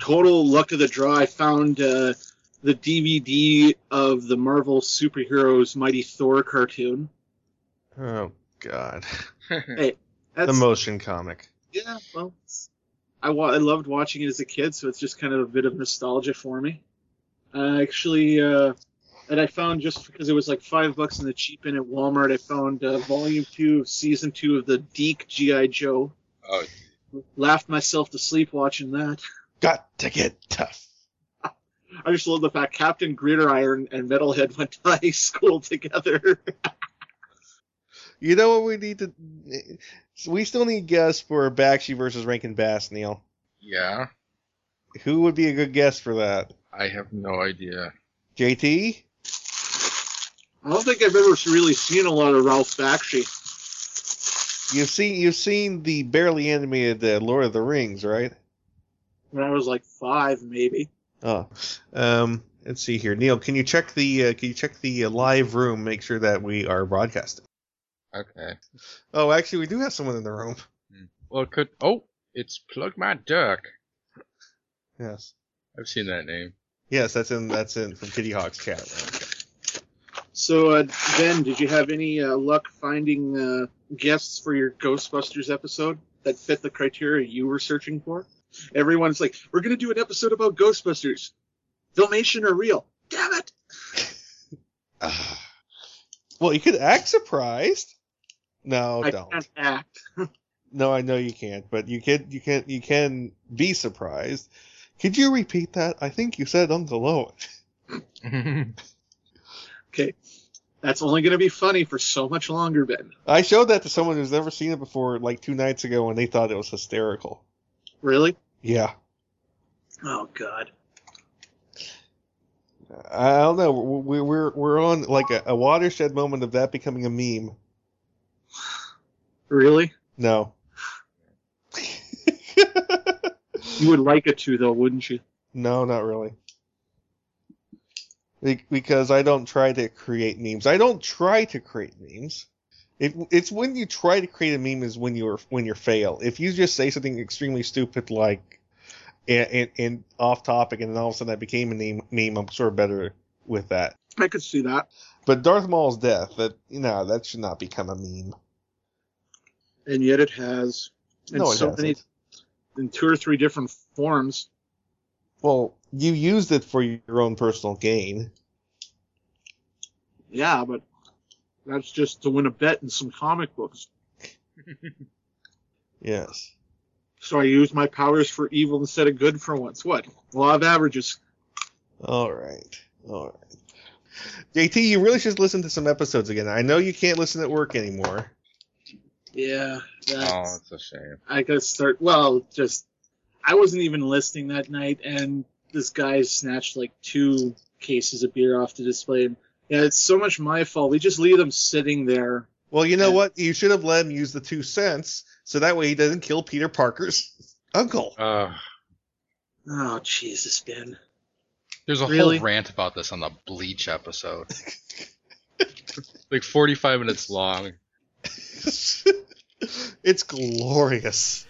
total luck of the draw, I found the DVD of the Marvel Superheroes Mighty Thor cartoon. Oh, God. Hey, that's the motion comic. Yeah, well, I loved watching it as a kid, so it's just kind of a bit of nostalgia for me. And I found, just because it was like $5 in the cheap end at Walmart, I found Volume 2 of Season 2 of the Deke G.I. Joe. Oh. Laughed myself to sleep watching that. Got to get tough. I just love the fact Captain Gridiron and Metalhead went to high school together. You know what we need to... We still need guests for Bakshi versus Rankin Bass, Neil. Yeah? Who would be a good guest for that? I have no idea. JT? I don't think I've ever really seen a lot of Ralph Bakshi. You've seen the barely animated Lord of the Rings, right? When I was like 5, maybe. Oh, let's see here, Neil. Can you check the live room? Make sure that we are broadcasting. Okay. Oh, actually, we do have someone in the room. Well, it's Plug My Duck. Yes. I've seen that name. Yes, that's in from Kitty Hawk's chat. Right? Okay. So, Ben, did you have any luck finding guests for your Ghostbusters episode that fit the criteria you were searching for? Everyone's like, we're going to do an episode about Ghostbusters. Filmation or real? Damn it! Well, you could act surprised. No, don't. I can't act. No, I know you can't, but you can be surprised. Could you repeat that? I think you said Uncle Owen. Okay. That's only going to be funny for so much longer, Ben. I showed that to someone who's never seen it before like 2 nights ago, and they thought it was hysterical. Really? Yeah. Oh God. I don't know. We're on like a watershed moment of that becoming a meme. Really? No. You would like it to, though, wouldn't you? No, not really. Because I don't try to create memes. It's when you try to create a meme is when you fail. If you just say something extremely stupid like and off topic, and then all of a sudden that became a meme, I'm sort of better with that. I could see that. But Darth Maul's death, that should not become a meme. And yet it has. And no, it so hasn't. In 2 or 3 different forms. Well, you used it for your own personal gain. Yeah, but. That's just to win a bet in some comic books. Yes. So I used my powers for evil instead of good for once. What? Law of averages. All right. JT, you really should listen to some episodes again. I know you can't listen at work anymore. Yeah. Oh, that's a shame. I gotta start. Well, just I wasn't even listening that night, and this guy snatched like 2 cases of beer off the display. And yeah, it's so much my fault. We just leave them sitting there. Well, you know what? You should have let him use the 2 cents, so that way he doesn't kill Peter Parker's uncle. Oh, Jesus, Ben. There's a whole rant about this on the Bleach episode. Like 45 minutes long. It's glorious.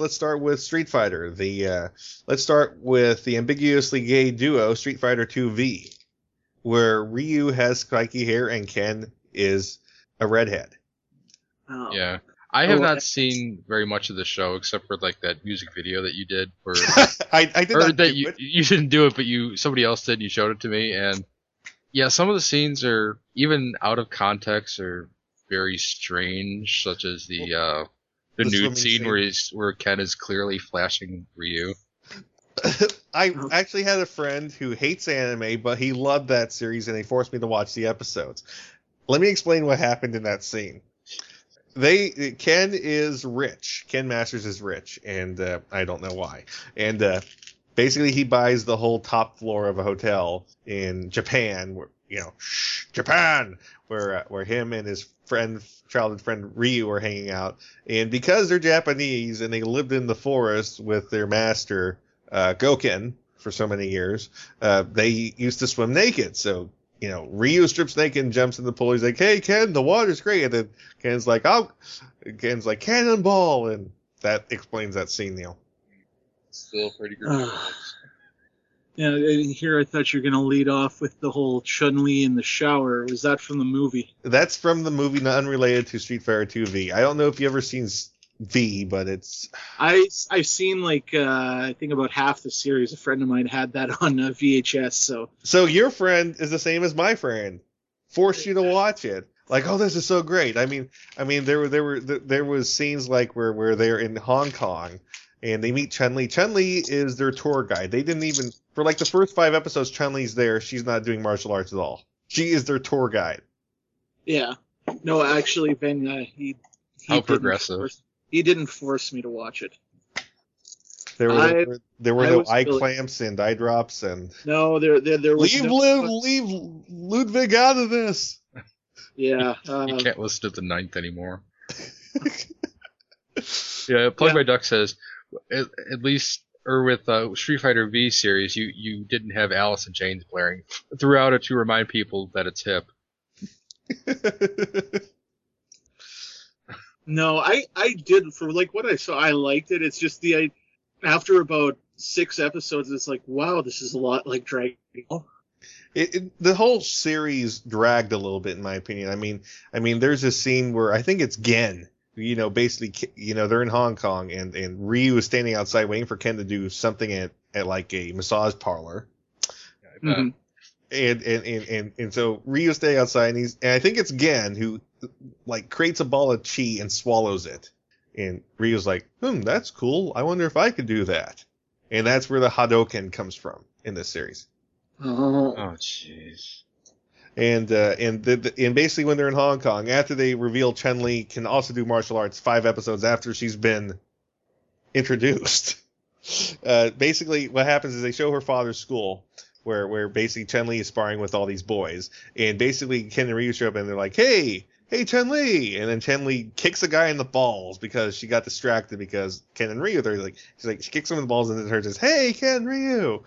start with Street Fighter. Let's start with the ambiguously gay duo Street Fighter II-V, where Ryu has spiky hair and Ken is a redhead. Oh. Yeah. I have not seen very much of the show except for like that music video that you did for I did or not that do you it. You didn't do it, but somebody else did and you showed it to me, and yeah, some of the scenes are even out of context are very strange, such as the nude scene where Ken is clearly flashing Ryu. I actually had a friend who hates anime, but he loved that series and he forced me to watch the episodes. Let me explain what happened in that scene. Ken is rich. Ken Masters is rich, and I don't know why. And basically, he buys the whole top floor of a hotel in Japan, where him and his childhood friend Ryu are hanging out. And because they're Japanese and they lived in the forest with their master Goken for so many years, they used to swim naked. So. You know, Ryu strips naked and jumps in the pool. He's like, "Hey, Ken, the water's great." And then Ken's like, "Cannonball!" And that explains that scene, Neil. Still pretty good. Yeah, here I thought you were going to lead off with the whole Chun-Li in the shower. Was that from the movie? That's from the movie, not unrelated to Street Fighter II-V. I don't know if you've ever seen V, but it's... I've seen, like, I think about half the series. A friend of mine had that on VHS, so... So your friend is the same as my friend. Forced you to watch it. Like, oh, this is so great. I mean, there was scenes, like, where they're in Hong Kong, and they meet Chun-Li. Chun-Li is their tour guide. They didn't even... For, like, the first 5 episodes, Chun-Li's there. She's not doing martial arts at all. She is their tour guide. Yeah. No, actually, Ben, he how progressive. He didn't force me to watch it. There were no eye clamps and eye drops and no, there was leave Ludwig out of this. Yeah, you can't listen to the 9th anymore. Yeah, Plug My Duck says at least, or with Street Fighter V series, you didn't have Alice in Chains blaring throughout it to remind people that it's hip. No, I did, for like what I saw, I liked it. It's just after about 6 episodes, it's like, wow, this is a lot like Dragon Ball. The whole series dragged a little bit, in my opinion. I mean, there's a scene where I think it's Gen, you know, basically, you know, they're in Hong Kong and Ryu is standing outside waiting for Ken to do something at like a massage parlor. Yeah, mm-hmm. And so Ryu's staying outside, and I think it's Gen who like creates a ball of chi and swallows it. And Ryu's like, that's cool. I wonder if I could do that. And that's where the Hadouken comes from in this series. Oh, jeez. And basically when they're in Hong Kong, after they reveal Chun-Li can also do martial arts 5 episodes after she's been introduced. Basically what happens is they show her father's school where basically Chun-Li is sparring with all these boys. And basically Ken and Ryu show up and they're like, Hey, Chun-Li! And then Chun-Li kicks a guy in the balls because she got distracted because Ken and Ryu, she kicks him in the balls and then her says, "Hey, Ken, Ryu!"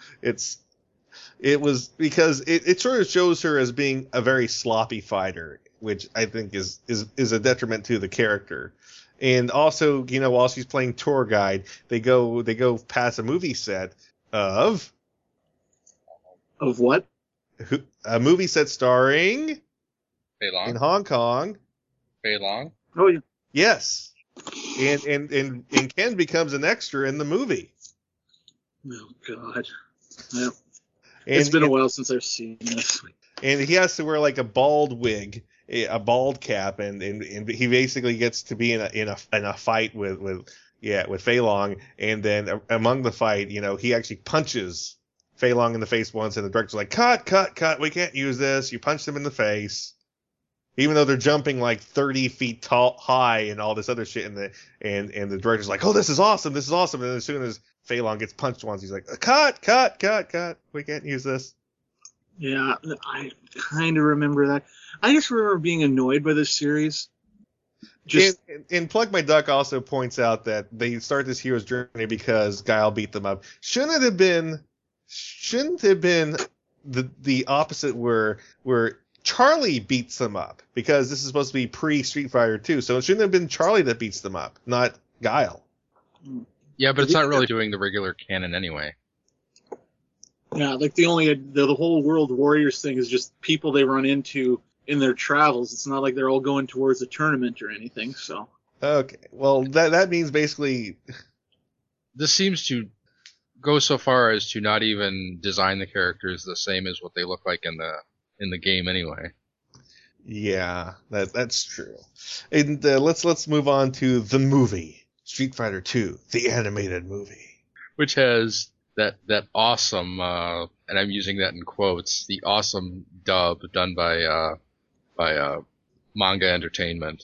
It was because it sort of shows her as being a very sloppy fighter, which I think is a detriment to the character. And also, you know, while she's playing tour guide, they go past a movie set of what? A movie set starring Fei Long. In Hong Kong. Fei Long? Oh, yeah. Yes. And Ken becomes an extra in the movie. Oh, God. Yeah. It's been a while since I've seen this. And he has to wear like a bald wig, a bald cap, and he basically gets to be in a fight with Fei Long. And then among the fight, you know, he actually punches Fei Long in the face once, and the director's like, cut, we can't use this. You punch them in the face. Even though they're jumping like 30 feet tall, high and all this other shit, and the director's like, "Oh, this is awesome." And then as soon as Fei Long gets punched once, he's like, "Cut! We can't use this." Yeah, I kind of remember that. I just remember being annoyed by this series. And Plug My Duck also points out that they start this hero's journey because Guile beat them up. Shouldn't it have been the opposite where Charlie beats them up, because this is supposed to be pre-Street Fighter 2, so it shouldn't have been Charlie that beats them up, not Guile. Yeah, but it's not really doing the regular canon anyway. Yeah, like the whole World Warriors thing is just people they run into in their travels. It's not like they're all going towards a tournament or anything, so... Okay, well, that means basically... This seems to go so far as to not even design the characters the same as what they look like in the game anyway. Yeah, that's true. And let's move on to the movie, Street Fighter II, the animated movie, which has that awesome and I'm using that in quotes, the awesome dub done by Manga Entertainment.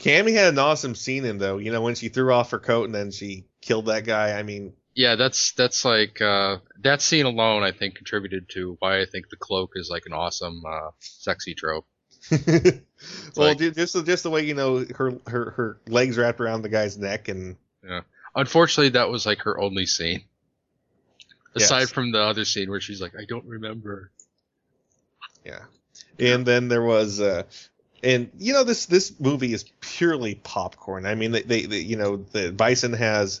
Cammy had an awesome scene in though, you know, when she threw off her coat and then she killed that guy. I mean, yeah, that's like that scene alone, I think, contributed to why I think the cloak is like an awesome, sexy trope. Well, like, dude, just the way, you know, her legs wrapped around the guy's neck, and yeah, unfortunately, that was like her only scene, aside from the other scene where she's like, "I don't remember." Yeah, and then there was. And you know, this movie is purely popcorn. I mean, they you know, the Bison has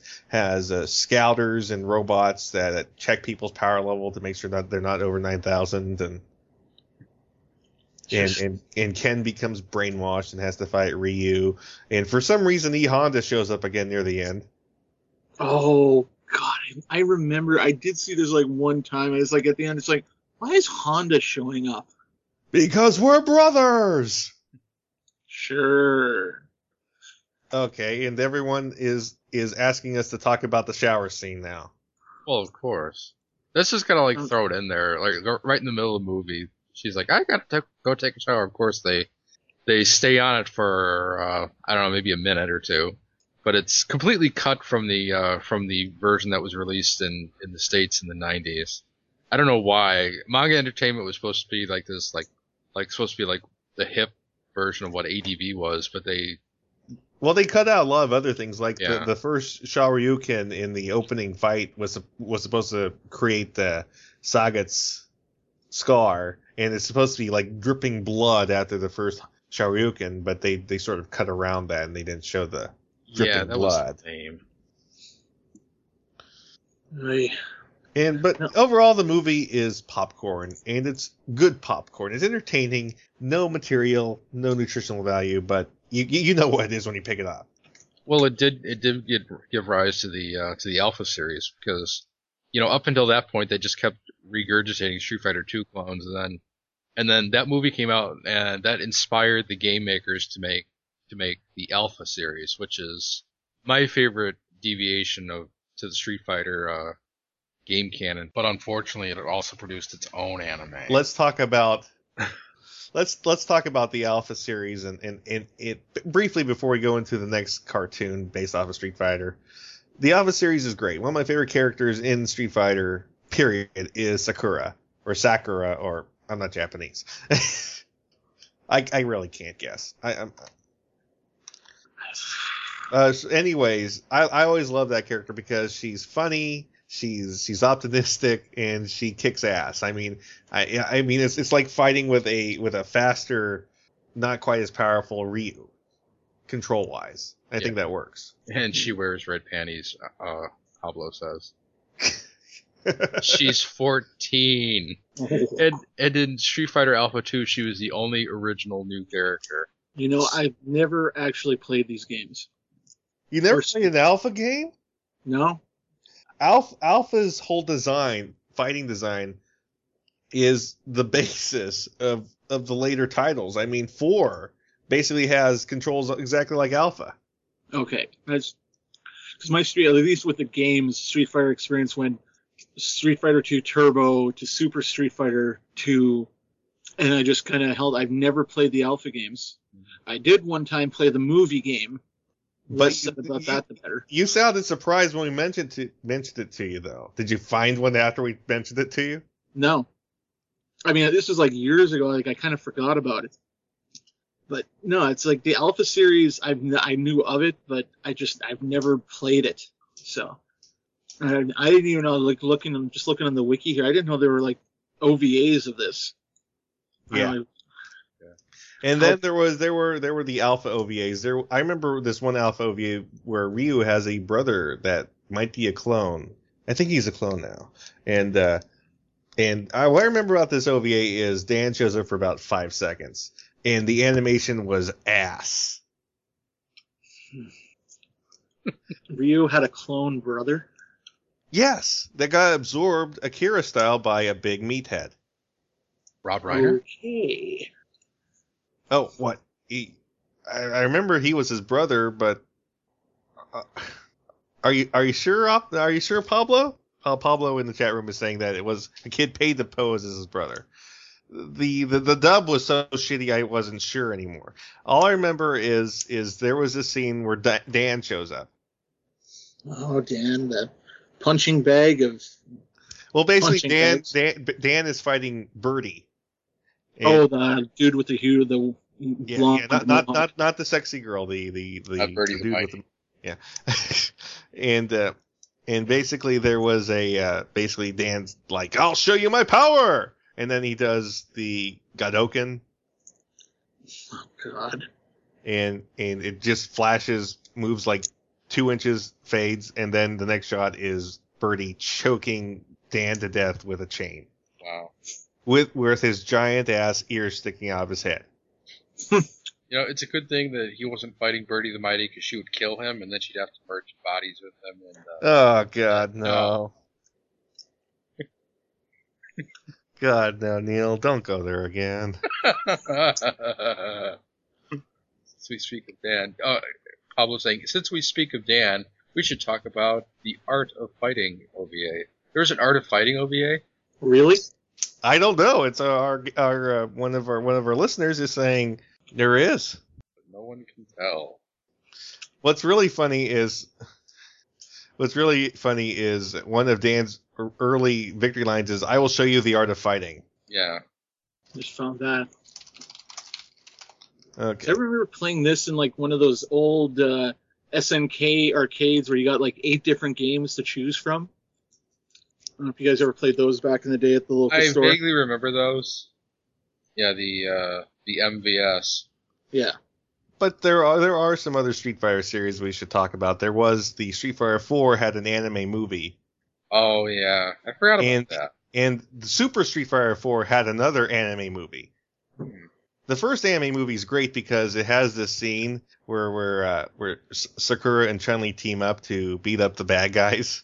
scouters and robots that check people's power level to make sure that they're not over 9,000, and Ken becomes brainwashed and has to fight Ryu, and for some reason E Honda shows up again near the end. Oh God, I remember I did see this like one time. I was like at the end, it's like, why is Honda showing up? Because we're brothers. Sure. Okay, and everyone is asking us to talk about the shower scene now. Well, of course. Let's just kind of like throw it in there, like right in the middle of the movie. She's like, "I gotta go take a shower." Of course, they stay on it for I don't know, maybe a minute or two, but it's completely cut from the version that was released in the States in the 90s. I don't know why. Manga Entertainment was supposed to be like this, like supposed to be like the hip version of what ADV was, but they cut out a lot of other things, like the first Shoryuken in the opening fight was supposed to create the Sagat's scar, and it's supposed to be like dripping blood after the first Shoryuken, but they sort of cut around that and they didn't show the dripping blood. But overall, the movie is popcorn, and it's good popcorn. It's entertaining, no material, no nutritional value, but you know what it is when you pick it up. Well, it did give rise to the Alpha series, because, you know, up until that point they just kept regurgitating Street Fighter II clones, and then that movie came out, and that inspired the game makers to make the Alpha series, which is my favorite deviation to the Street Fighter game canon, but unfortunately it also produced its own anime. Let's talk about let's talk about the Alpha series and it briefly before we go into the next cartoon based off of Street Fighter. The Alpha series is great. One of my favorite characters in Street Fighter period is Sakura, or I'm not Japanese. I really can't guess. Anyways, I always love that character because she's funny, she's optimistic, and she kicks ass. I mean, I mean it's like fighting with a faster, not quite as powerful Ryu, control wise. I think that works. And she wears red panties. Pablo says. She's 14. And in Street Fighter Alpha 2, she was the only original new character. You know, I've never actually played these games. You never played an Alpha game? No. Alpha's whole design, fighting design, is the basis of the later titles. I mean, 4 basically has controls exactly like Alpha. Okay. That's because my street, at least with the games, Street Fighter experience when Street Fighter 2 Turbo to Super Street Fighter 2, and I just kind of I've never played the Alpha games. I did one time play the movie game, but the better. You sounded surprised when we mentioned it to you, though. Did you find one after we mentioned it to you? No. I mean, this was like years ago. Like I kind of forgot about it. But no, it's like the Alpha series. I knew of it, but I've never played it. So. I didn't even know, like, looking on the wiki here, I didn't know there were, like, OVAs of this. Yeah. And then there were the Alpha OVAs. I remember this one Alpha OVA where Ryu has a brother that might be a clone. I think he's a clone now. And what I remember about this OVA is Dan shows up for about 5 seconds, and the animation was ass. Ryu had a clone brother? Yes, they got absorbed Akira style by a big meathead. Rob Reiner? Okay. Oh, what? I remember he was his brother, but are you sure? Are you sure, Pablo? Pablo in the chat room is saying that it was a kid paid to pose as his brother. The dub was so shitty I wasn't sure anymore. All I remember is there was this scene where Dan shows up. Oh, Dan, the punching bag of... Well, basically, Dan is fighting Birdie. And, the dude with the hue, the blonde... Yeah, not the sexy girl, the dude with the... Yeah. And basically there was a... basically, Dan's like, I'll show you my power! And then he does the Godoken. Oh, God. And it just flashes, moves like 2 inches, fades, and then the next shot is Birdie choking Dan to death with a chain. Wow. With his giant ass ears sticking out of his head. It's a good thing that he wasn't fighting Birdie the Mighty, because she would kill him, and then she'd have to merge bodies with him. And, oh, God, no. God, no, Neil, don't go there again. Since we speak of Dan... Pablo saying, since we speak of Dan, we should talk about the Art of Fighting OVA. There's an Art of Fighting OVA? Really? I don't know. It's our one of our listeners is saying there is. But no one can tell. What's really funny is one of Dan's early victory lines is, "I will show you the Art of Fighting." Yeah. Just found that. Okay. I remember playing this in like one of those old SNK arcades where you got like 8 different games to choose from. I don't know if you guys ever played those back in the day at the local store. I vaguely remember those. Yeah, the MVS. Yeah. But there are some other Street Fighter series we should talk about. There was the Street Fighter IV had an anime movie. Oh yeah, I forgot about that. And the Super Street Fighter IV had another anime movie. Hmm. The first anime movie is great because it has this scene where Sakura and Chun-Li team up to beat up the bad guys,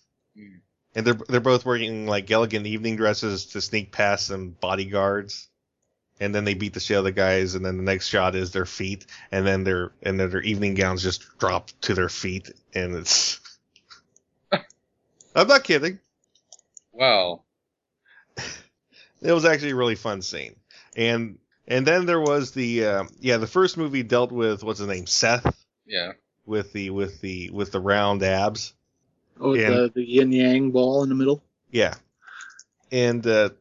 and they're both wearing like elegant evening dresses to sneak past some bodyguards, and then they beat the shit out of the guys, and then the next shot is their feet, and then their evening gowns just drop to their feet, and it's I'm not kidding. Wow, it was actually a really fun scene, and. And then there was the the first movie dealt with what's his name, Seth. Yeah. With the round abs. Oh, and the yin yang ball in the middle. Yeah. And the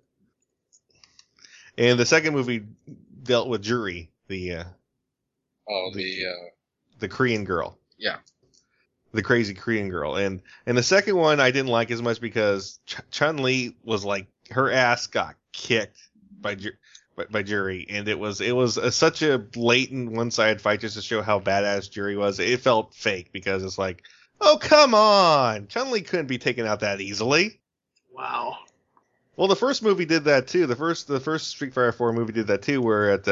second movie dealt with Juri, the Korean girl. Yeah. The crazy Korean girl. And the second one I didn't like as much because Chun-Li was like, her ass got kicked by Juri, and it was such a blatant one-sided fight just to show how badass Juri was. It felt fake because it's like, oh, come on! Chun-Li couldn't be taken out that easily. Wow. Well, the first movie did that too. The first Street Fighter IV movie did that too, where at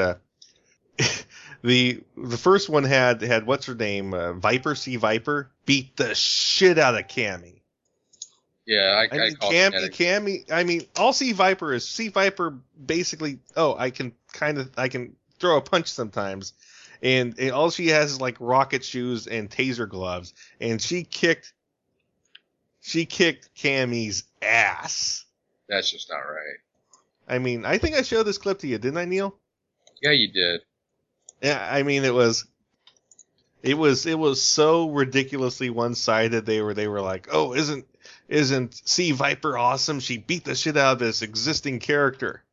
the first one had what's her name, Viper, C Viper, beat the shit out of Cammy. Yeah, I mean, Cammy. I mean, all C Viper is C Viper. Basically, I can throw a punch sometimes, and all she has is like rocket shoes and taser gloves, and she kicked Cammy's ass. That's just not right. I mean, I think I showed this clip to you, didn't I, Neil? Yeah, you did. Yeah, I mean, it was so ridiculously one-sided. They were like, oh, isn't C Viper awesome? She beat the shit out of this existing character.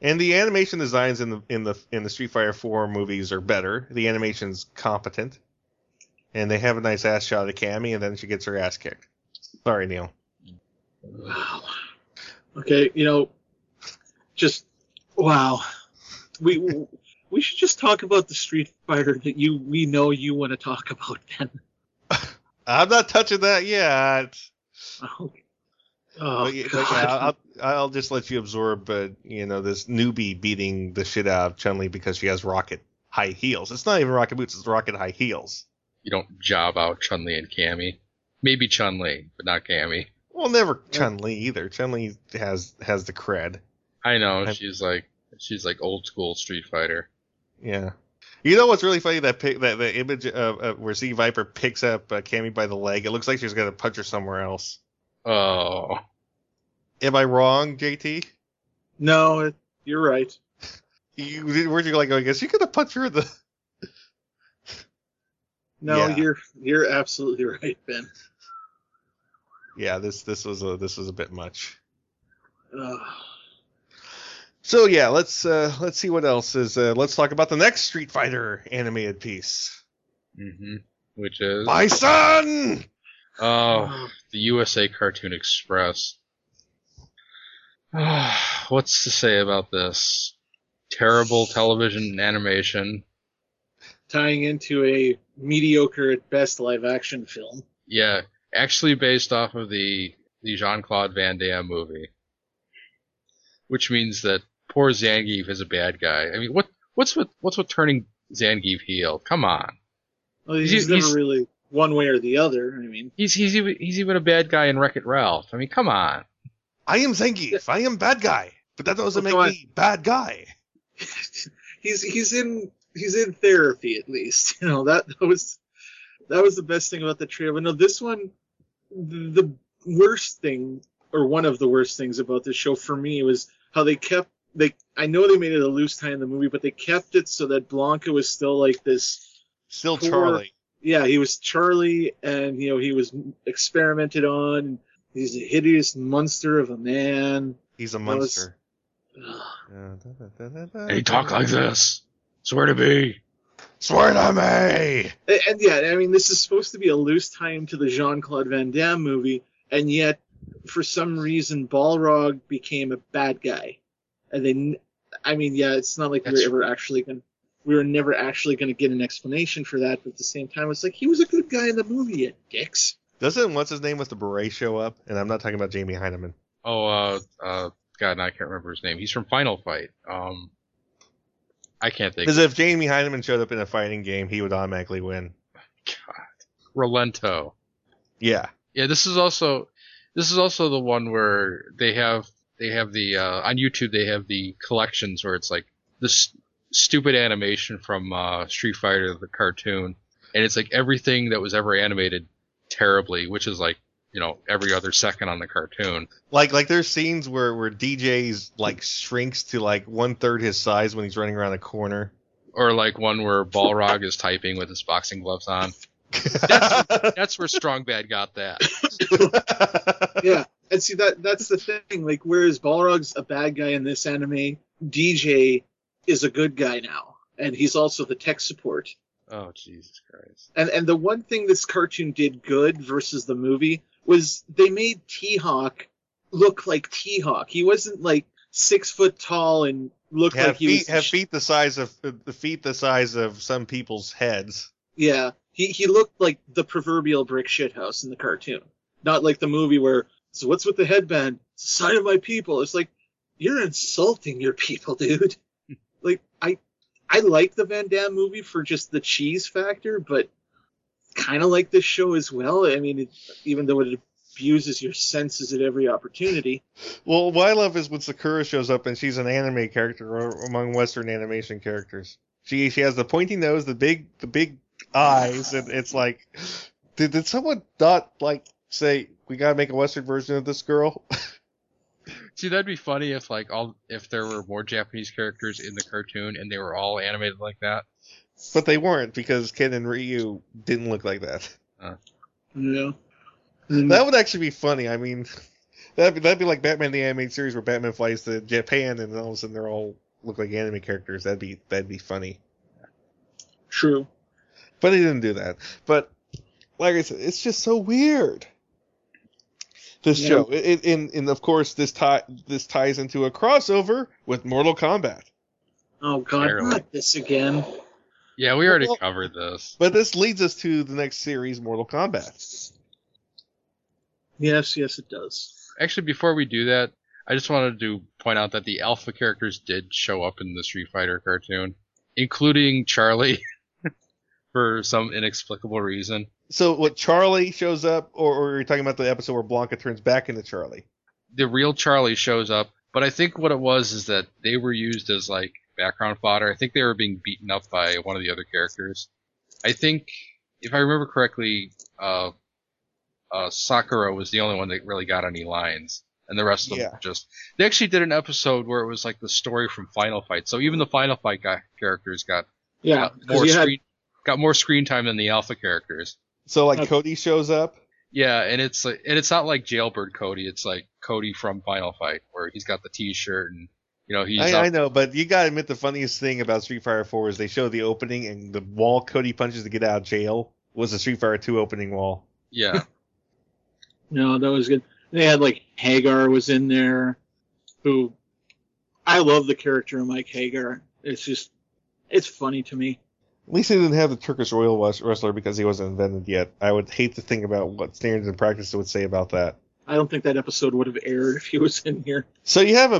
And the animation designs in the Street Fighter IV movies are better. The animation's competent, and they have a nice ass shot of Cammy, and then she gets her ass kicked. Sorry, Neil. Wow. Okay, just wow. We should just talk about the Street Fighter that we know you want to talk about then. I'm not touching that yet. I'll just let you absorb, this newbie beating the shit out of Chun-Li because she has rocket high heels. It's not even rocket boots; it's rocket high heels. You don't job out Chun-Li and Cammy. Maybe Chun-Li, but not Cammy. Well, never Chun-Li either. Chun-Li has the cred. I know. She's like old school Street Fighter. Yeah. You know what's really funny? That image of where C Viper picks up Cammy by the leg. It looks like she's gonna punch her somewhere else. Oh. Am I wrong, JT? No, you're right. Where'd you like go? I guess you could have punched her in the. No, yeah. You're absolutely right, Ben. Yeah, this was a bit much. So yeah, let's see what else is. Let's talk about the next Street Fighter animated piece, which is Bison. Oh, the USA Cartoon Express. What's to say about this? Terrible television animation, tying into a mediocre at best live action film. Yeah. Actually based off of the Jean-Claude Van Damme movie. Which means that poor Zangief is a bad guy. I mean, what's with turning Zangief heel? Come on. Well, he's never really one way or the other. I mean, he's even a bad guy in Wreck-It Ralph. I mean, come on. I am Zangief. I am bad guy. But that doesn't make me bad guy. he's in therapy at least. You know, that was the best thing about the trio. But no, this one, the worst thing, or one of the worst things about this show for me, was how I know they made it a loose tie in the movie, but they kept it so that Blanca was still like this. Still poor, Charlie. Yeah, he was Charlie, and he was experimented on. He's a hideous monster of a man. He's a monster. And he talked like this. Swear to be. Swear to me! And yeah, I mean, this is supposed to be a loose tie into the Jean-Claude Van Damme movie, and yet, for some reason, Balrog became a bad guy. And then, I mean, yeah, it's not like we were never actually going to get an explanation for that, but at the same time, it's like, he was a good guy in the movie, you dicks. Doesn't what's-his-name with the beret show up? And I'm not talking about Jamie Heineman. Oh, God, no, I can't remember his name. He's from Final Fight. I can't think. Because if Jamie Heineman showed up in a fighting game, he would automatically win. God, Relento. Yeah. Yeah. This is also the one where they have the on YouTube they have the collections where it's like this stupid animation from Street Fighter the cartoon, and it's like everything that was ever animated terribly, which is like you know, every other second on the cartoon. Like there's scenes where DJ's like shrinks to like 1/3 his size when he's running around the corner. Or like one where Balrog is typing with his boxing gloves on. That's where Strong Bad got that. Yeah. And see, that's the thing. Like, whereas Balrog's a bad guy in this anime, DJ is a good guy now. And he's also the tech support. Oh, Jesus Christ. And the one thing this cartoon did good versus the movie was they made T-Hawk look like T-Hawk. He wasn't, like, 6 foot tall and looked like he was... Have feet the size of some people's heads. Yeah. He looked like the proverbial brick shithouse in the cartoon. Not like the movie where, so what's with the headband? It's the sign of my people. It's like, you're insulting your people, dude. Like, I like the Van Damme movie for just the cheese factor, but kind of like this show as well. I mean, even though it abuses your senses at every opportunity. Well, what I love is when Sakura shows up and she's an anime character among Western animation characters. She has the pointy nose, the big eyes, and it's like, did someone not like say we gotta make a Western version of this girl? See, that'd be funny if if there were more Japanese characters in the cartoon and they were all animated like that. But they weren't, because Ken and Ryu didn't look like that. No. Mm-hmm. That would actually be funny. I mean, that'd be like Batman the Animated Series, where Batman flies to Japan and all of a sudden they all look like anime characters. That'd be funny. True. But they didn't do that. But like I said, it's just so weird. This show, and of course, this ties into a crossover with Mortal Kombat. Oh God, not this again! Yeah, we already covered this. But this leads us to the next series, Mortal Kombat. Yes, it does. Actually, before we do that, I just wanted to point out that the alpha characters did show up in the Street Fighter cartoon, including Charlie, for some inexplicable reason. So what, Charlie shows up, or you're talking about the episode where Blanca turns back into Charlie? The real Charlie shows up, but I think what it was is that they were used as, like, background fodder. I think they were being beaten up by one of the other characters. I think, if I remember correctly, Sakura was the only one that really got any lines, and the rest of them just... They actually did an episode where it was, like, the story from Final Fight, so even the Final Fight characters got more screen time than the alpha characters. So, like, Cody shows up? Yeah, and it's like, and it's not like Jailbird Cody. It's like Cody from Final Fight, where he's got the T-shirt and, you know, he's... I know, but you gotta admit the funniest thing about Street Fighter IV is they show the opening, and the wall Cody punches to get out of jail was the Street Fighter II opening wall. Yeah. No, that was good. They had, like, Hagar was in there, who... I love the character of Mike Hagar. It's just... It's funny to me. At least they didn't have the Turkish Royal Wrestler because he wasn't invented yet. I would hate to think about what standards and practice would say about that. I don't think that episode would have aired if he was in here. So you have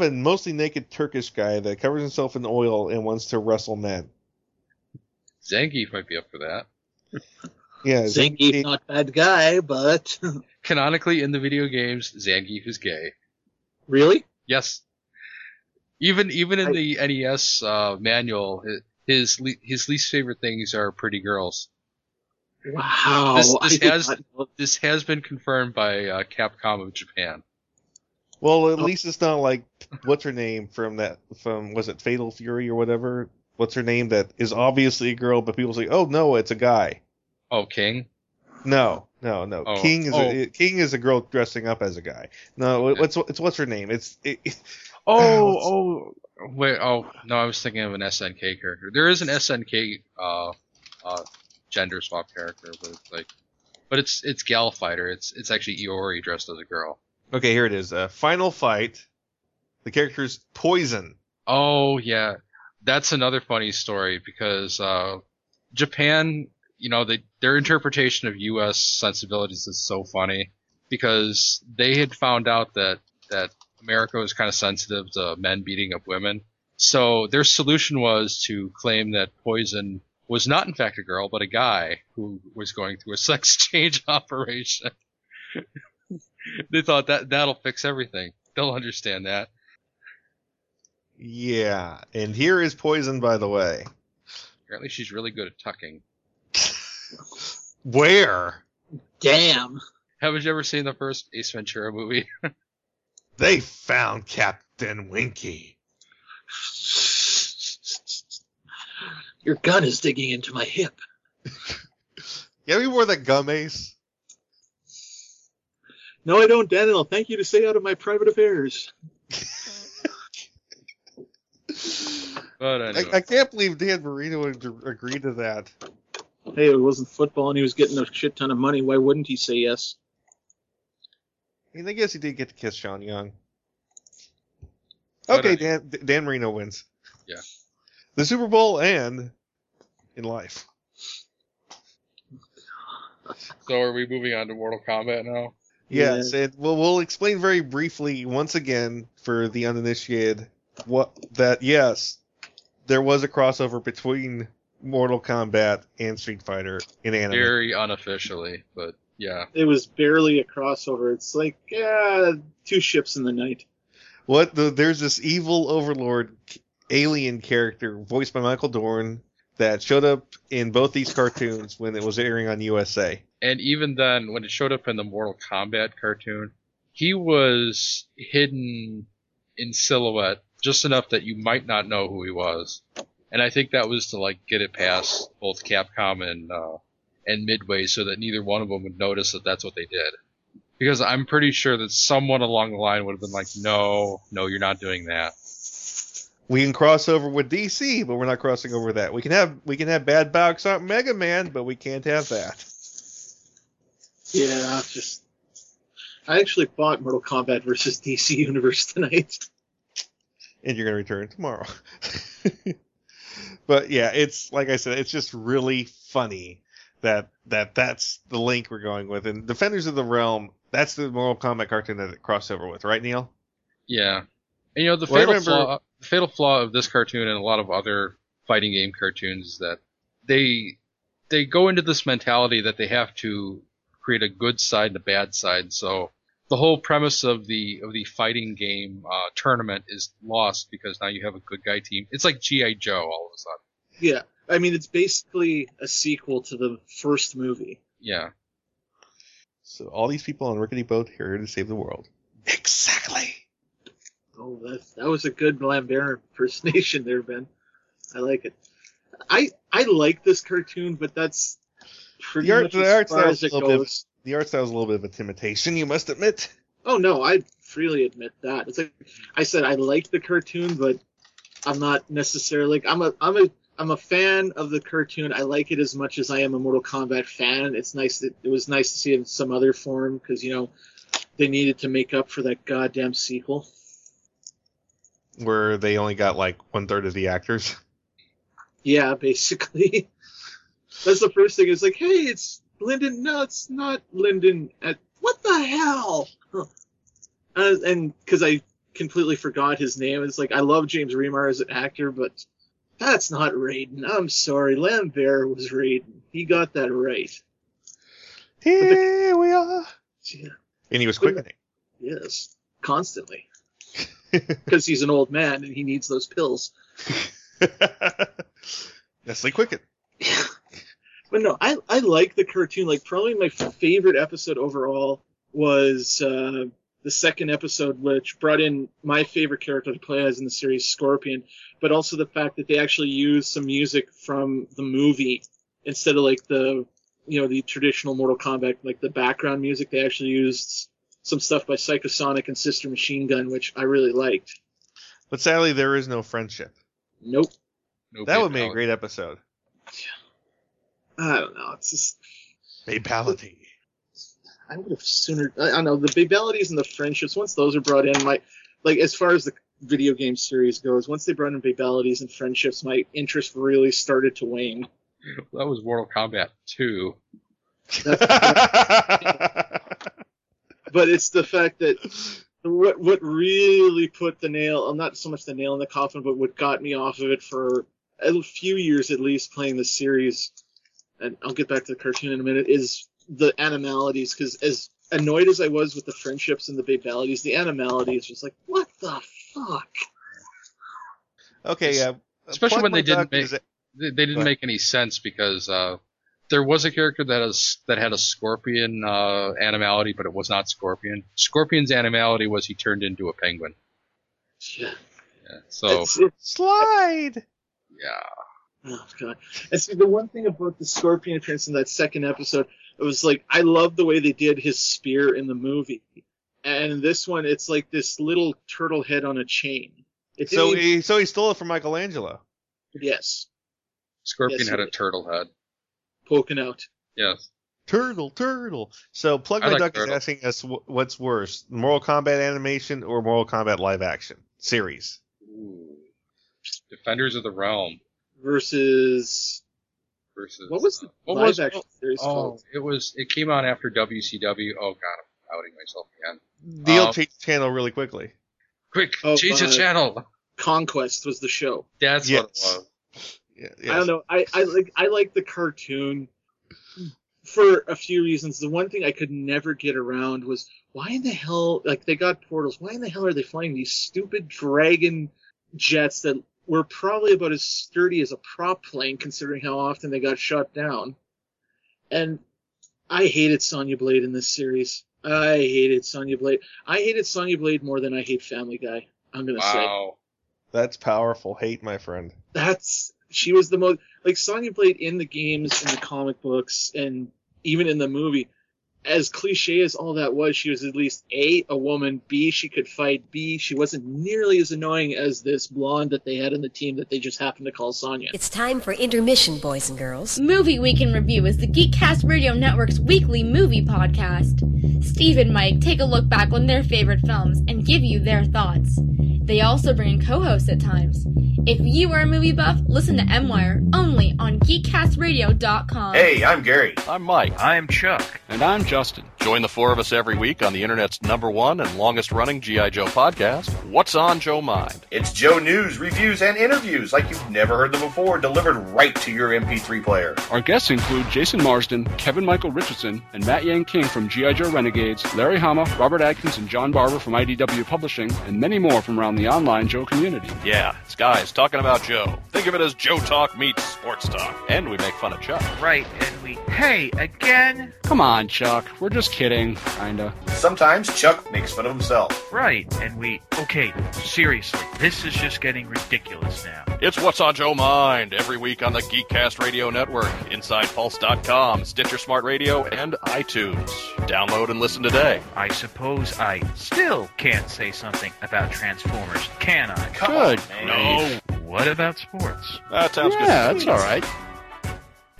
a mostly naked Turkish guy that covers himself in oil and wants to wrestle men. Zangief might be up for that. Yeah, Zangief, not a bad guy, but... Canonically, in the video games, Zangief is gay. Really? Yes. Even in the NES manual... His least favorite things are pretty girls. Wow. This has been confirmed by Capcom of Japan. Well, at least it's not like what's her name from was it Fatal Fury or whatever? What's her name that is obviously a girl, but people say, "Oh no, it's a guy." Oh, King? No. Oh. King is a girl dressing up as a guy. No, it's what's her name? Wait, no, I was thinking of an SNK character. There is an SNK gender swap character, but it's like, it's Gal Fighter. It's actually Iori dressed as a girl. Okay, here it is. Final Fight. The character's Poison. Oh yeah, that's another funny story because Japan, you know, their interpretation of U.S. sensibilities is so funny because they had found out that America was kind of sensitive to men beating up women. So their solution was to claim that Poison was not, in fact, a girl, but a guy who was going through a sex change operation. They thought that'll fix everything. They'll understand that. Yeah. And here is Poison, by the way. Apparently she's really good at tucking. Where? Damn. Haven't you ever seen the first Ace Ventura movie? They found Captain Winky. Your gun is digging into my hip. You ever wore that gum, Ace? No, I don't, Daniel. Thank you to stay out of my private affairs. But anyway. I can't believe Dan Marino would agree to that. Hey, it wasn't football and he was getting a shit ton of money. Why wouldn't he say yes? I mean, I guess he did get to kiss Sean Young. Okay, Dan Marino wins. Yeah. The Super Bowl and in life. So are we moving on to Mortal Kombat now? Yes, yeah. We'll explain very briefly once again for the uninitiated that there was a crossover between Mortal Kombat and Street Fighter in anime. Very unofficially, but yeah. It was barely a crossover. It's like two ships in the night. There's this evil overlord alien character voiced by Michael Dorn that showed up in both these cartoons when it was airing on USA. And even then, when it showed up in the Mortal Kombat cartoon, he was hidden in silhouette just enough that you might not know who he was. And I think that was to get it past both Capcom and Midway so that neither one of them would notice that that's what they did. Because I'm pretty sure that someone along the line would have been like, no, you're not doing that. We can cross over with DC, but we're not crossing over that. We can have Bad Box on Mega Man, but we can't have that. Yeah, I actually bought Mortal Kombat versus DC Universe tonight. And you're gonna return tomorrow. But yeah, it's like I said, it's just really funny that's the link we're going with. And Defenders of the Realm, that's the Mortal Kombat cartoon that it crossed over with, right, Neil? Yeah. And, you know, the fatal flaw of this cartoon and a lot of other fighting game cartoons is that they go into this mentality that they have to create a good side and a bad side. So the whole premise of the fighting game tournament is lost because now you have a good guy team. It's like G.I. Joe all of a sudden. Yeah. I mean, it's basically a sequel to the first movie. Yeah. So all these people on Rickety Boat here to save the world. Exactly. Oh, that was a good Lambert impersonation there, Ben. I like it. I like this cartoon, but that's pretty much as far as it goes. The art style is a little bit of intimidation, you must admit. Oh, no, I freely admit that. It's like I said, I like the cartoon, but I'm not necessarily... I'm a fan of the cartoon. I like it as much as I am a Mortal Kombat fan. It's nice. It was nice to see it in some other form because, you know, they needed to make up for that goddamn sequel. Where they only got one-third of the actors. Yeah, basically. That's the first thing. It's like, hey, it's Lyndon. No, it's not Lyndon. What the hell? Huh. And because I completely forgot his name. It's like, I love James Remar as an actor, but that's not Raiden. I'm sorry. Lambert was Raiden. He got that right. Here we are. Yeah. And he was quickening. Yes, constantly. Because he's an old man and he needs those pills. Nestle Quicken. Yeah. But no, I like the cartoon. Probably my favorite episode overall was the second episode, which brought in my favorite character to play as in the series, Scorpion. But also the fact that they actually used some music from the movie instead of the traditional Mortal Kombat, the background music. They actually used some stuff by Psychosonic and Sister Machine Gun, which I really liked. But sadly, there is no friendship. Nope. That would make a great episode. I don't know. It's just... Babality. I would have sooner... I don't know. The Babalities and the friendships, once those are brought in, as far as the video game series goes, once they brought in Babalities and friendships, my interest really started to wane. That was Mortal Kombat 2. But it's the fact that what really put the nail, not so much the nail in the coffin, but what got me off of it for a few years at least playing the series, and I'll get back to the cartoon in a minute, is the animalities. Because as annoyed as I was with the friendships and the babalities, the animalities was what the fuck? Okay, yeah. Especially when they didn't make any sense because There was a character that had a scorpion animality, but it was not Scorpion. Scorpion's animality was he turned into a penguin. Yeah. So slide. Yeah. Oh god! And see, the one thing about the Scorpion appearance in that second episode, it was like I love the way they did his spear in the movie, and in this one it's like this little turtle head on a chain. So he stole it from Michelangelo. Yes. Scorpion had a turtle head poking out. Yes. Turtle. So Plug My Duck is asking us what's worse, Mortal Kombat animation or Mortal Kombat live action series? Ooh. Defenders of the Realm. Versus what was the live action series called? It came on after WCW. Oh god, I'm outing myself again. Neil changed the channel really quickly. Quick, change the channel. Conquest was the show. That's what it was. Yeah, yes. I don't know. I like the cartoon for a few reasons. The one thing I could never get around was why in the hell they got portals. Why in the hell are they flying these stupid dragon jets that were probably about as sturdy as a prop plane, considering how often they got shot down. And I hated Sonya Blade in this series. I hated Sonya Blade more than I hate Family Guy, I'm going to say. Wow. That's powerful hate, my friend. She was the most... Sonya Blade in the games, in the comic books, and even in the movie, as cliche as all that was, she was at least A, a woman, B, she could fight, B, she wasn't nearly as annoying as this blonde that they had in the team that they just happened to call Sonya. It's time for intermission, boys and girls. Movie Week in Review is the GeekCast Radio Network's weekly movie podcast. Steve and Mike take a look back on their favorite films and give you their thoughts. They also bring in co-hosts at times. If you are a movie buff, listen to M-Wire only on GeekCastRadio.com. Hey, I'm Gary. I'm Mike. I'm Chuck. And I'm Justin. Join the four of us every week on the internet's #1 and longest-running G.I. Joe podcast, What's on Joe Mind? It's Joe news, reviews, and interviews like you've never heard them before, delivered right to your MP3 player. Our guests include Jason Marsden, Kevin Michael Richardson, and Matt Yang King from G.I. Joe Renegades, Larry Hama, Robert Adkins, and John Barber from IDW Publishing, and many more from around the online Joe community. Yeah, it's guys talking about Joe. Think of it as Joe Talk meets Sports Talk. And we make fun of Chuck. Right, and hey, again? Come on, Chuck. We're just kidding, kinda. Sometimes Chuck makes fun of himself. Right, and okay, seriously, this is just getting ridiculous now. It's What's on Joe Mind, every week on the GeekCast Radio Network, InsidePulse.com, Stitcher Smart Radio, and iTunes. Download and listen today. I suppose I still can't say something about Transformers, can I? Good. No. What about sports? That sounds good. Yeah, that's all right.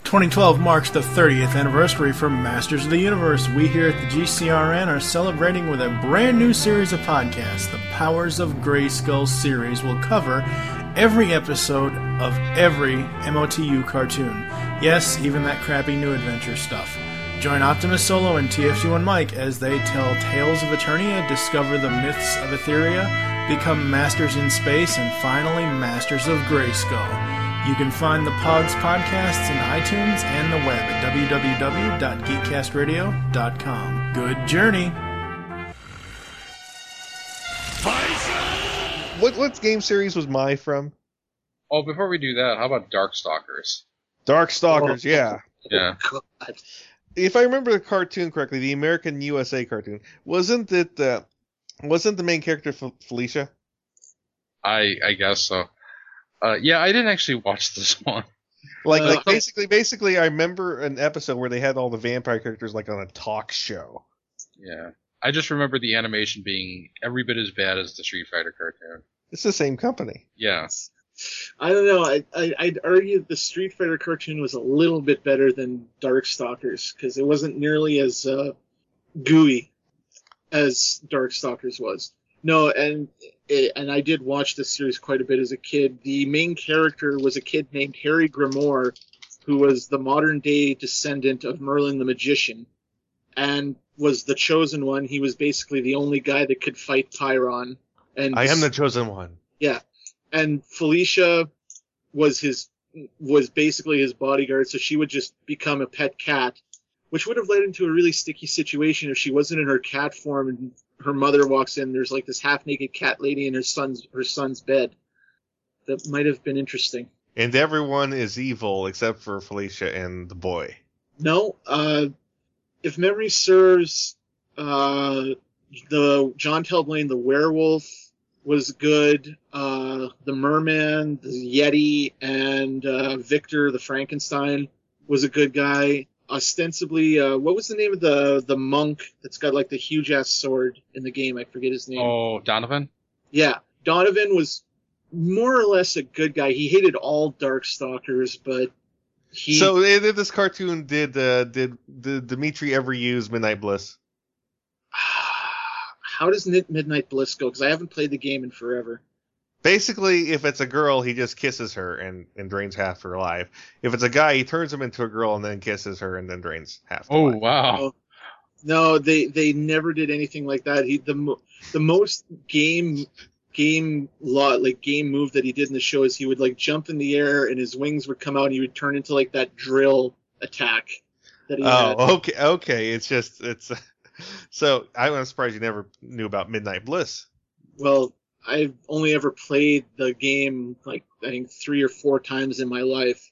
2012 marks the 30th anniversary for Masters of the Universe. We here at the GCRN are celebrating with a brand new series of podcasts. The Powers of Grayskull series will cover every episode of every MOTU cartoon. Yes, even that crappy New Adventure stuff. Join Optimus Solo and TFG and Mike as they tell tales of Eternia, discover the myths of Etheria, become Masters in Space, and finally Masters of Grayskull. You can find the Pogs podcasts in iTunes and the web at www.geekcastradio.com. Good journey! What game series was Mai from? Oh, before we do that, how about Darkstalkers? Darkstalkers, yeah. Yeah. God. If I remember the cartoon correctly, the American USA cartoon, wasn't the main character Felicia? I guess so. Yeah, I didn't actually watch this one. Basically, I remember an episode where they had all the vampire characters like on a talk show. Yeah, I just remember the animation being every bit as bad as the Street Fighter cartoon. It's the same company. Yeah. I don't know. I'd argue the Street Fighter cartoon was a little bit better than Darkstalkers because it wasn't nearly as gooey as Darkstalkers was. No, and I did watch this series quite a bit as a kid. The main character was a kid named Harry Grimoire, who was the modern-day descendant of Merlin the Magician, and was the chosen one. He was basically the only guy that could fight Pyron. And I am the chosen one. Yeah, and Felicia was basically his bodyguard, so she would just become a pet cat, which would have led into a really sticky situation if she wasn't in her cat form and her mother walks in. There's like this half-naked cat lady in her son's bed. That might have been interesting. And everyone is evil except for Felicia and the boy. No. If memory serves, the John Telblane, the werewolf was good. The merman, the yeti, and Victor, the Frankenstein, was a good guy. Ostensibly, what was the name of the monk that's got like the huge ass sword in the game? I forget his name. Oh, Donovan? Yeah. Donovan was more or less a good guy. He hated all Darkstalkers, but he... So this cartoon did Dimitri ever use Midnight Bliss? How does Midnight Bliss go? Because I haven't played the game in forever. Basically, if it's a girl, he just kisses her and drains half her life. If it's a guy, he turns him into a girl and then kisses her and then drains half her life. Oh, wow. No, they never did anything like that. The most game move that he did in the show is he would like jump in the air and his wings would come out and he would turn into like that drill attack that he had. Oh, okay. It's so I'm surprised you never knew about Midnight Bliss. Well, I've only ever played the game like I think 3 or 4 times in my life.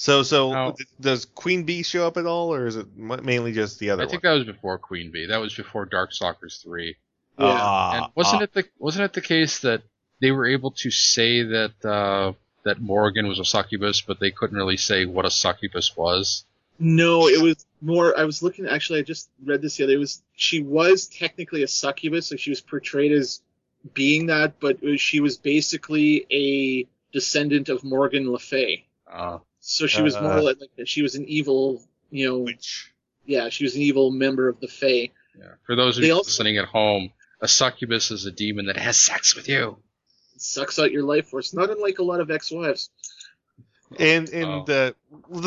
Does Queen Bee show up at all, or is it mainly just the other one? I think that was before Queen Bee. That was before Darkstalkers 3. Yeah. And wasn't it the case that they were able to say that Morrigan was a succubus, but they couldn't really say what a succubus was? No, it was more. I was looking. Actually, I just read this the other day. She was technically a succubus, so she was portrayed as being that, but she was basically a descendant of Morgan Le Fay. So she was more like she was an evil, witch. Yeah, she was an evil member of the Fey. Yeah. For those who are listening at home, a succubus is a demon that has sex with you. It sucks out your life force, not unlike a lot of ex-wives. The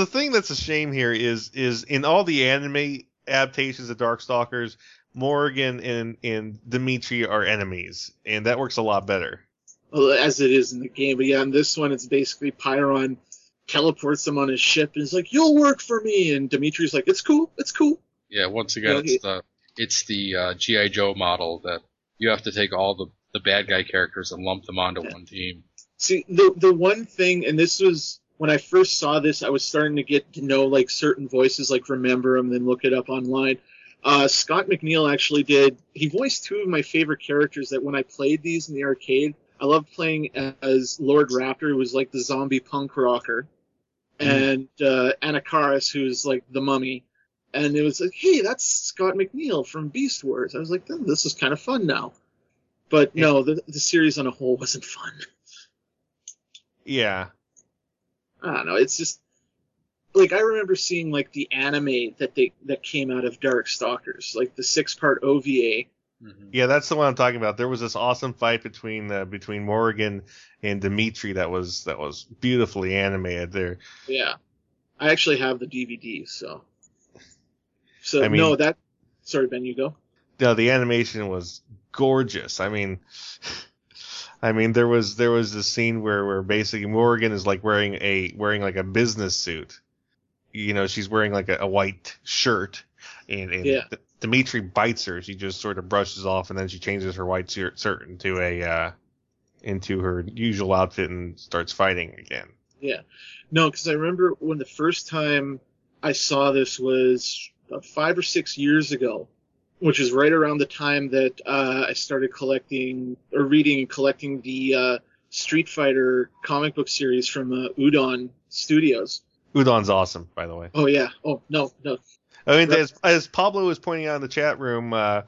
thing that's a shame here is in all the anime adaptations of Darkstalkers, Morrigan and Dimitri are enemies, and that works a lot better. Well, as it is in the game, but yeah, in this one, it's basically Pyron teleports him on his ship, and he's like, "You'll work for me," and Dimitri's like, "It's cool." Yeah, once again, it's the G.I. Joe model that you have to take all the bad guy characters and lump them onto one team. See, the one thing, and this was when I first saw this, I was starting to get to know like certain voices, like remember them, then look it up online. Scott McNeil actually he voiced 2 of my favorite characters that when I played these in the arcade, I loved playing as Lord Raptor, who was like the zombie punk rocker, and Anakaris, who's like the mummy. And it was like, hey, that's Scott McNeil from Beast Wars. I was like, this is kind of fun now. But no, the series on a whole wasn't fun. Yeah. I don't know, it's just... Like, I remember seeing, like, the anime that came out of Darkstalkers, like the 6-part OVA. Mm-hmm. Yeah, that's the one I'm talking about. There was this awesome fight between Morrigan and Dimitri that was beautifully animated there. Yeah. I actually have the DVD, so... So, I mean, no, that... Sorry, Ben, you go. No, the animation was gorgeous. I mean, there was this scene where basically Morrigan is like wearing like a business suit. She's wearing like a white shirt, and Dimitri bites her. She just sort of brushes off, and then she changes her white shirt into into her usual outfit and starts fighting again. Yeah, no, because I remember when the first time I saw this was about 5 or 6 years ago, which is right around the time that I started reading and collecting the Street Fighter comic book series from Udon Studios. Udon's awesome, by the way. Oh, yeah. Oh, no. I mean, as Pablo was pointing out in the chat room, the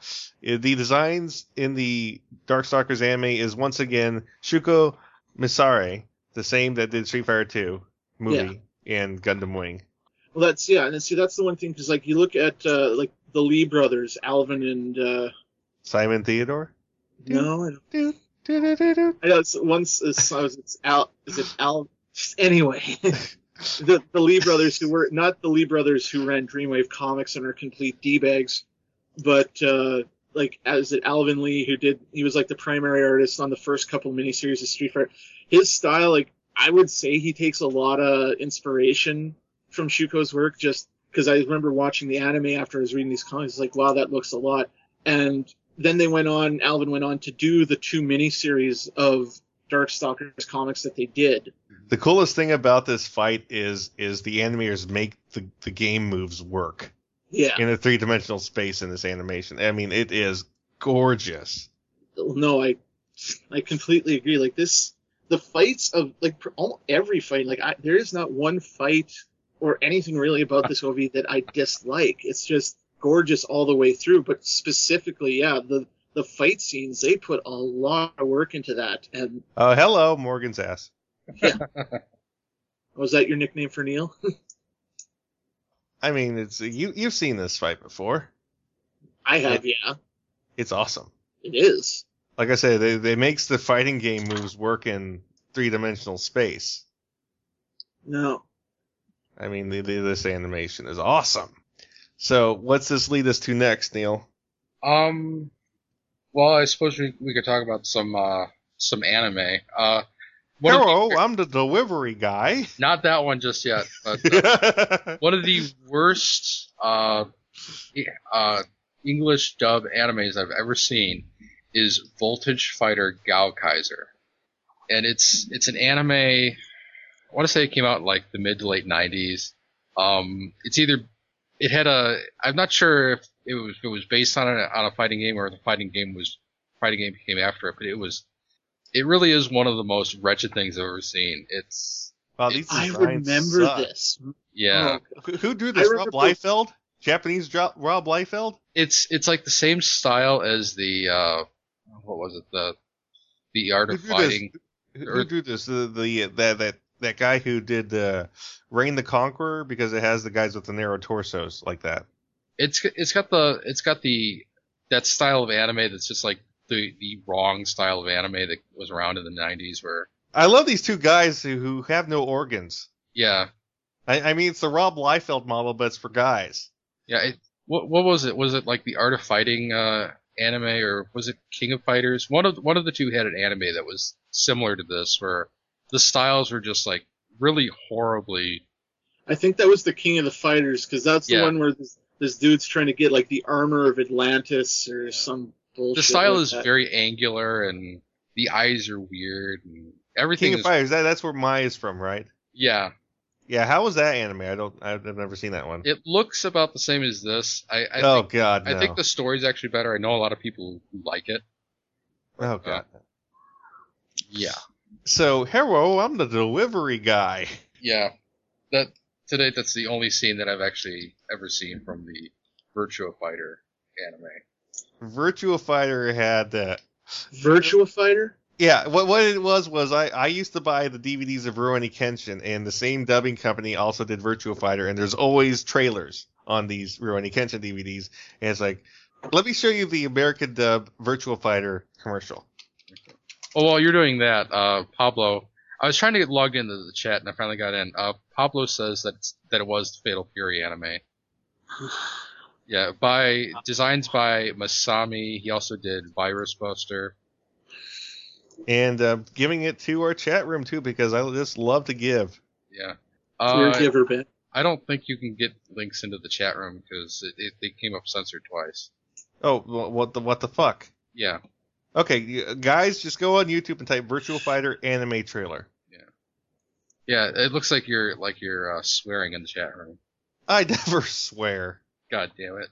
designs in the Darkstalkers anime is once again Shuko Misare, the same that did Street Fighter II movie and Gundam Wing. Well, that's the one thing, because, like, you look at, like, the Lee brothers, Alvin and... Simon Theodore? No, I don't... I know, Alvin... Anyway... The Lee brothers, who were not the Lee brothers who ran Dreamwave Comics and are complete D-bags, but Alvin Lee, he was like the primary artist on the first couple miniseries of Street Fighter. His style, like, I would say he takes a lot of inspiration from Shuko's work, just because I remember watching the anime after I was reading these comics, like, wow, that looks a lot. And then Alvin went on to do the 2 miniseries of Darkstalkers comics that they did. The coolest thing about this fight is the animators make the game moves work. Yeah. In a three-dimensional space in this animation. I mean, it is gorgeous. No, I completely agree. Like this, the fights of like almost every fight, like there is not one fight or anything really about this OV that I dislike. It's just gorgeous all the way through, but specifically, yeah, the fight scenes, they put a lot of work into that. And hello, Morgan's ass. Yeah. Was that your nickname for Neil? I mean, it's you've seen this fight before. I have, yeah. It's awesome. It is. Like I said, they makes the fighting game moves work in three-dimensional space. No. I mean, this animation is awesome. So, what's this lead us to next, Neil? Well, I suppose we could talk about some anime. Hello, I'm the delivery guy. Not that one just yet. But, one of the worst English dub animes I've ever seen is Voltage Fighter Gaokaiser, and it's an anime. I want to say it came out in like the mid to late 90s. I'm not sure if it was based on a fighting game or if the fighting game came after it, but it really is one of the most wretched things I've ever seen. It's wow, I remember suck. This. Yeah, oh, who drew this? Rob Liefeld, Japanese Rob Liefeld. It's like the same style as the what was it the Art of Fighting. Who drew this? That guy who did Reign the Conqueror, because it has the guys with the narrow torsos like that. It's got that style of anime that's just like the wrong style of anime that was around in the 90s. Where I love these two guys who have no organs. Yeah, I mean it's the Rob Liefeld model, but it's for guys. Yeah, what was it? Was it like the Art of Fighting anime, or was it King of Fighters? One of the two had an anime that was similar to this, where the styles were just like really horribly. I think that was the King of the Fighters, because that's the one where this dude's trying to get like the armor of Atlantis or some bullshit. The style like is that. Very angular, and the eyes are weird, and everything. King of Fighters, that's where Mai is from, right? Yeah. Yeah, how was that anime? I've never seen that one. It looks about the same as this. I think the story's actually better. I know a lot of people who like it. Oh god. Yeah. So, hello, I'm the delivery guy. Yeah. That's the only scene that I've actually ever seen from the Virtua Fighter anime. Virtua Fighter had that. Virtua Fighter? Yeah, what it was I used to buy the DVDs of Rurouni Kenshin, and the same dubbing company also did Virtua Fighter, and there's always trailers on these Rurouni Kenshin DVDs, and it's like, let me show you the American dub Virtua Fighter commercial. Oh, while you're doing that, Pablo, I was trying to get logged into the chat, and I finally got in. Pablo says that it was the Fatal Fury anime. Yeah, by designs by Masami. He also did Virus Buster. And giving it to our chat room, too, because I just love to give. Yeah. It's your giver bit. I don't think you can get links into the chat room, because they came up censored twice. Oh, what the fuck? Yeah. Okay, guys, just go on YouTube and type Virtua Fighter anime trailer. Yeah. Yeah, it looks like you're swearing in the chat room. I never swear. God damn it.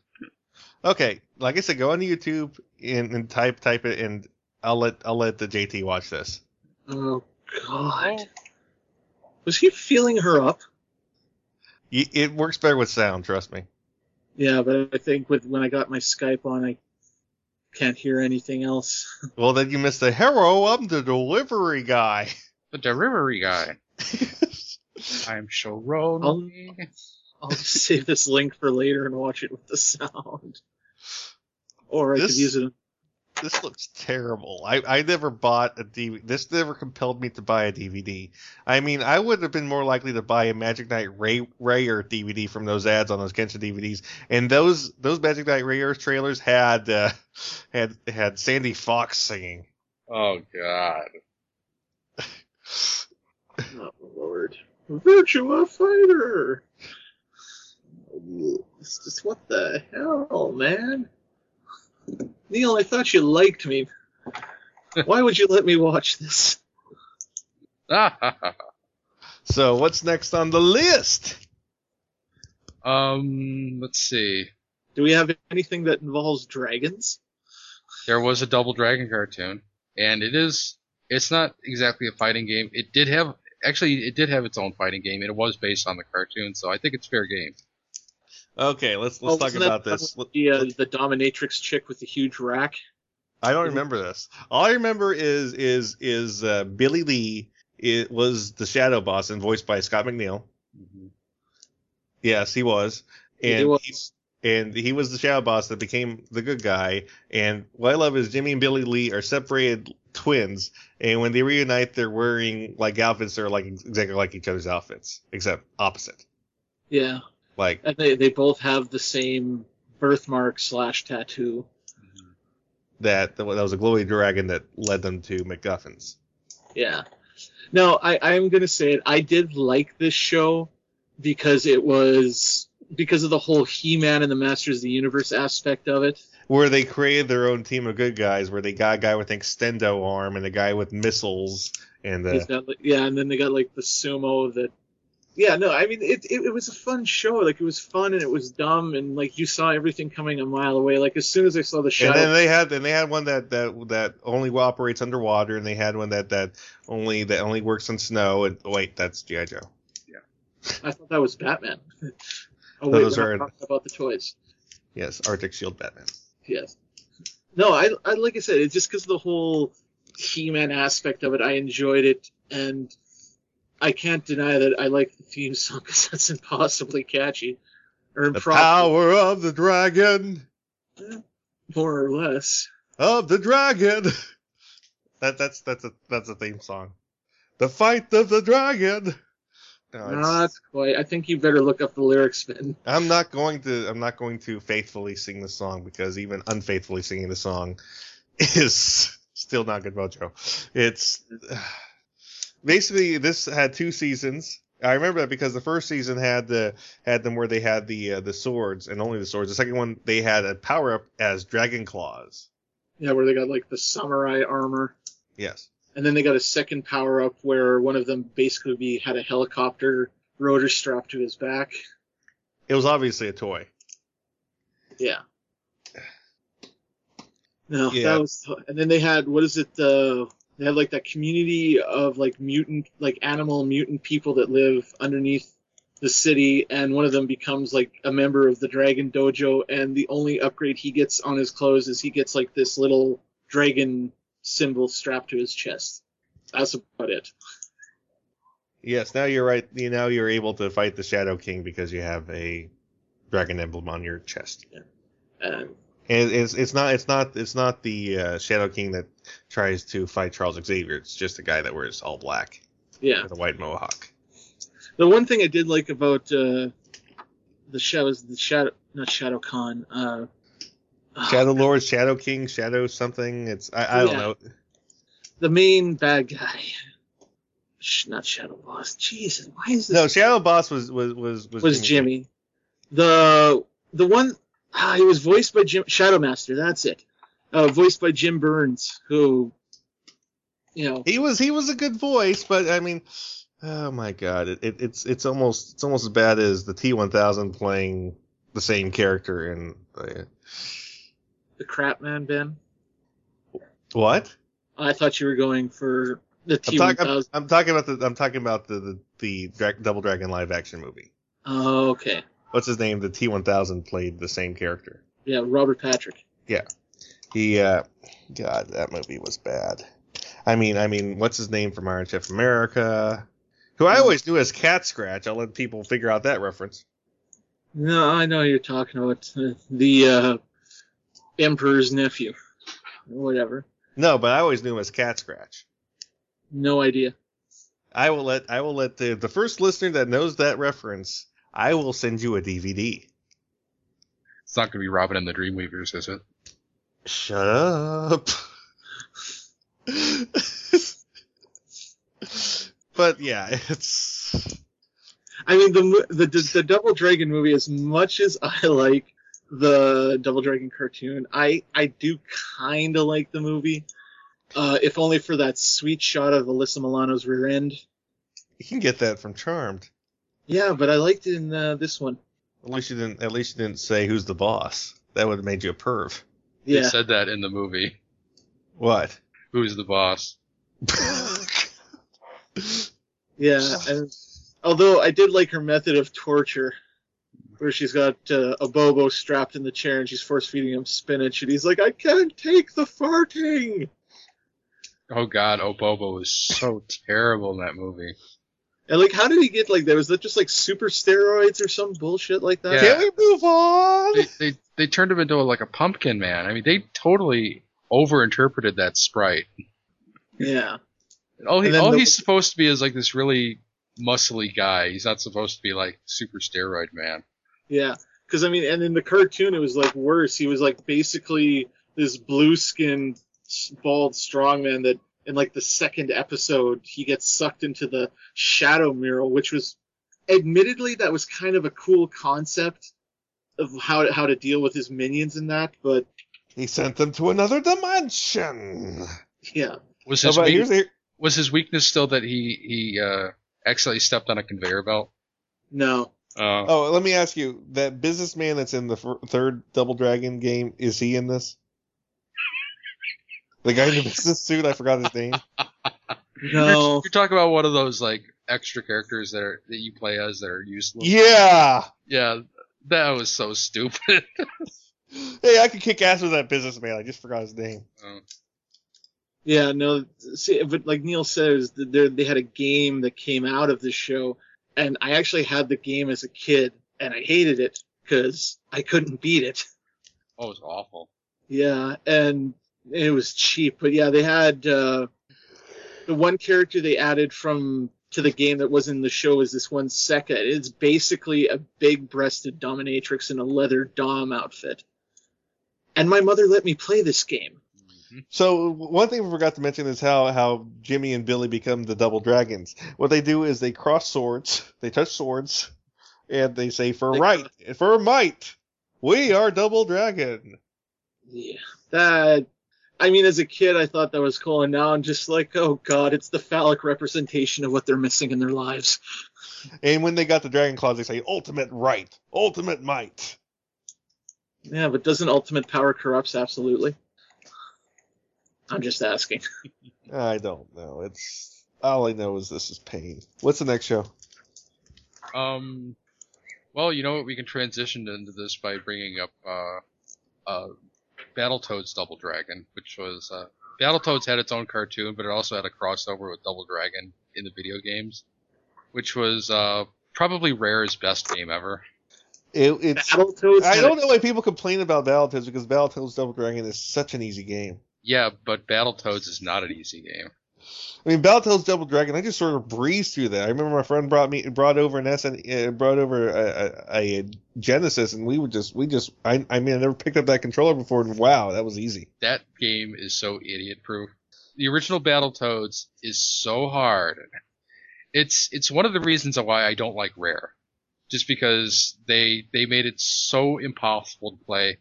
Okay, like I said, go on YouTube and type it, and I'll let the JT watch this. Oh god. Was he feeling her up? It works better with sound, trust me. Yeah, but I think when I got my Skype on, I can't hear anything else. Well, then you missed the hero. I'm the delivery guy. The delivery guy. I'm so lonely. I'll save this link for later and watch it with the sound. Or I could use it. This looks terrible. I never bought a DVD. This never compelled me to buy a DVD. I mean, I would have been more likely to buy a Magic Knight Rayer DVD from those ads on those Genshin DVDs. And those Magic Knight Rayer trailers had Sandy Fox singing. Oh god. Oh lord. Virtua Fighter. It's just what the hell, man. Neil, I thought you liked me. Why would you let me watch this? So what's next on the list? Let's see. Do we have anything that involves dragons? There was a Double Dragon cartoon, and it's not exactly a fighting game. It did have its own fighting game, and it was based on the cartoon, so I think it's fair game. Okay, let's talk about this. The dominatrix chick with the huge rack. I don't remember this. All I remember is Billy Lee. It was the shadow boss and voiced by Scott McNeil. Mm-hmm. Yes, he was. And he was the shadow boss that became the good guy. And what I love is Jimmy and Billy Lee are separated twins. And when they reunite, they're wearing like outfits that are like exactly like each other's outfits, except opposite. Yeah. Like, and they both have the same birthmark/tattoo. That was a glowy dragon that led them to MacGuffins. Yeah. No, I'm going to say it. I did like this show because of the whole He-Man and the Masters of the Universe aspect of it. Where they created their own team of good guys, where they got a guy with an extendo arm and a guy with missiles. And then they got like the sumo that... Yeah, no, I mean, it was a fun show. Like, it was fun and it was dumb and, like, you saw everything coming a mile away. Like, as soon as I saw the show... And then they had one that only operates underwater, and they had one that only works on snow. And wait, that's G.I. Joe. Yeah. I thought that was Batman. Oh, wait, we're not talking about the toys. Yes, Arctic Shield Batman. Yes. No, I like I said, it's just because of the whole He-Man aspect of it. I enjoyed it, and... I can't deny that I like the theme song because that's impossibly catchy. Power of the dragon. More or less. Of the dragon. That's a theme song. The fight of the dragon. No, not quite. I think you better look up the lyrics, Ben. I'm not going to faithfully sing the song, because even unfaithfully singing the song is still not good mojo. It's... Basically, this had two seasons. I remember that because the first season had them where they had the swords, and only the swords. The second one, they had a power up as dragon claws. Yeah, where they got like the samurai armor. Yes. And then they got a second power up where one of them basically had a helicopter rotor strapped to his back. It was obviously a toy. Yeah. No, yeah. That was. And then they had They have, like, that community of, like, mutant, like, animal mutant people that live underneath the city, and one of them becomes, like, a member of the Dragon Dojo, and the only upgrade he gets on his clothes is he gets, like, this little dragon symbol strapped to his chest. That's about it. Yes, now you're right. Now you're able to fight the Shadow King because you have a dragon emblem on your chest. Yeah. And it's not the Shadow King that tries to fight Charles Xavier. It's just a guy that wears all black. Yeah. With a white mohawk. The one thing I did like about Shadow Lord, Shadow King, Shadow something. I don't know. The main bad guy. Not Shadow Boss. Jesus, why is this? No, Shadow Boss was Jimmy. The one. He was voiced by Shadow Master. That's it. Voiced by Jim Burns, who, you know, he was a good voice, but I mean, oh my God, it's almost as bad as the T-1000 playing the same character in the crap man, Ben. What? I thought you were going for the T-1000. I'm talking about the Double Dragon live action movie. Oh, okay. What's his name? The T-1000 played the same character. Yeah, Robert Patrick. Yeah. He, God, that movie was bad. I mean, what's his name from Iron Chef America? Who I always knew as Cat Scratch. I'll let people figure out that reference. No, I know you're talking about the Emperor's nephew. Whatever. No, but I always knew him as Cat Scratch. No idea. I will let the first listener that knows that reference... I will send you a DVD. It's not going to be Robin and the Dreamweavers, is it? Shut up. But yeah, it's... I mean, the Double Dragon movie, as much as I like the Double Dragon cartoon, I do kind of like the movie. If only for that sweet shot of Alyssa Milano's rear end. You can get that from Charmed. Yeah, but I liked it in this one. At least you didn't say who's the boss. That would have made you a perv. Yeah. They said that in the movie. What? Who's the boss? Yeah. And, although I did like her method of torture, where she's got a Bobo strapped in the chair and she's force feeding him spinach, and he's like, "I can't take the farting." Oh God, Bobo is so terrible in that movie. And like, how did he get like that? Was that just like super steroids or some bullshit like that? Yeah. Can we move on? They turned him into a pumpkin man. I mean, they totally overinterpreted that sprite. Yeah. He's supposed to be is like this really muscly guy. He's not supposed to be like super steroid man. Yeah, because I mean, and in the cartoon it was like worse. He was like basically this blue-skinned, bald strongman that in like the second episode he gets sucked into the shadow mural, which was admittedly that was kind of a cool concept of how to deal with his minions and that, but he sent them to another dimension. Yeah. Was his weakness still that he accidentally stepped on a conveyor belt? No. Oh, let me ask you, that businessman that's in the third Double Dragon game, is he in this? The guy in the business suit, I forgot his name. No. You're talking about one of those like extra characters that you play as that are useless. Yeah. Yeah, that was so stupid. Hey, I could kick ass with that businessman. I just forgot his name. Oh. Yeah, no, see, but like Neil says, they had a game that came out of this show, and I actually had the game as a kid, and I hated it because I couldn't beat it. Oh, it was awful. Yeah, and it was cheap, but yeah, they had the one character they added to the game that was in the show is this one Sekka. It's basically a big-breasted dominatrix in a leather dom outfit, and my mother let me play this game. So one thing we forgot to mention is how Jimmy and Billy become the Double Dragons. What they do is they cross swords, they touch swords, and they say, for might, we are Double Dragon. Yeah, that. I mean, as a kid, I thought that was cool, and now I'm just like, oh God, it's the phallic representation of what they're missing in their lives. And when they got the Dragon Claws, they say, ultimate right, ultimate might. Yeah, but doesn't ultimate power corrupts absolutely? I'm just asking. I don't know. It's all I know is this is pain. What's the next show? Well, you know what? We can transition into this by bringing up Battletoads Double Dragon, which was Battletoads had its own cartoon, but it also had a crossover with Double Dragon in the video games, which was probably Rare's best game ever. I don't know why people complain about Battletoads, because Battletoads Double Dragon is such an easy game. Yeah, but Battletoads is not an easy game. I mean, Battletoads Double Dragon, I just sort of breezed through that. I remember my friend brought over a Genesis, and I never picked up that controller before, and wow, that was easy. That game is so idiot-proof. The original Battletoads is so hard. It's one of the reasons why I don't like Rare, just because they made it so impossible to play.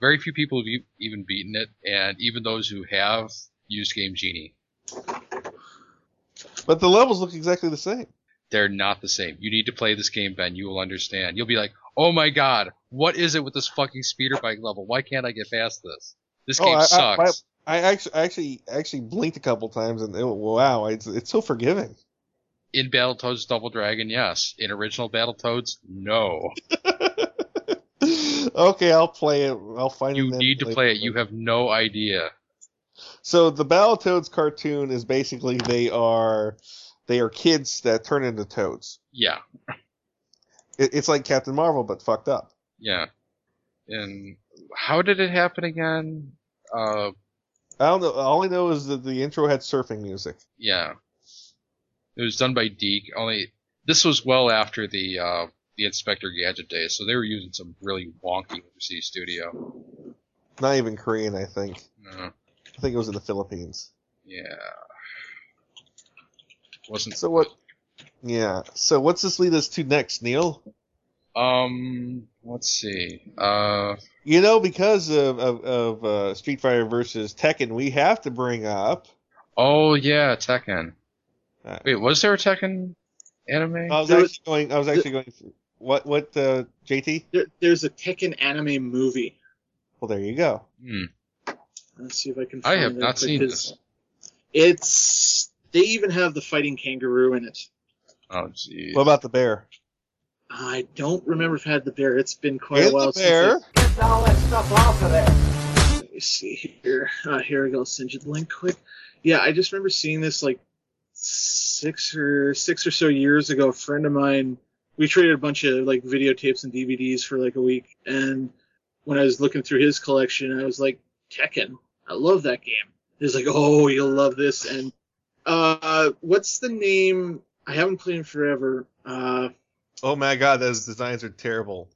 Very few people have even beaten it, and even those who have used Game Genie. But the levels look exactly the same. They're not the same. You need to play this game, Ben. You will understand. You'll be like, oh my God, what is it with this fucking speeder bike level? Why can't I get past this? This game sucks. I actually blinked a couple times, and wow, it's so forgiving. In Battletoads Double Dragon, yes. In original Battletoads, no. Okay, I'll play it. I'll find it. You need to play it. You have no idea. So the Battletoads cartoon is basically they are kids that turn into toads. Yeah. It's like Captain Marvel, but fucked up. Yeah. And how did it happen again? I don't know. All I know is that the intro had surfing music. Yeah. It was done by Deke. Only this was well after the Inspector Gadget days, so they were using some really wonky overseas studio. Not even Korean, I think. No. I think it was in the Philippines. Yeah. Wasn't so what? Yeah. So what's this lead us to next, Neil? Let's see. You know, because of Street Fighter versus Tekken, we have to bring up. Oh yeah, Tekken. Wait, was there a Tekken anime? I was actually going through. What, JT? There's a Tekken anime movie. Well, there you go. Let's see if I can find it. I have not seen this. They even have the fighting kangaroo in it. Oh, jeez. What about the bear? I don't remember if I had the bear. It's been quite a while since. Get all that stuff off of there. Let me see here. Here we go. I'll send you the link quick. Yeah, I just remember seeing this like six or so years ago. A friend of mine. We traded a bunch of like videotapes and DVDs for like a week, and when I was looking through his collection, I was like, Tekken, I love that game. He's like, oh, you'll love this. And what's the name? I haven't played in forever. Oh my God, those designs are terrible.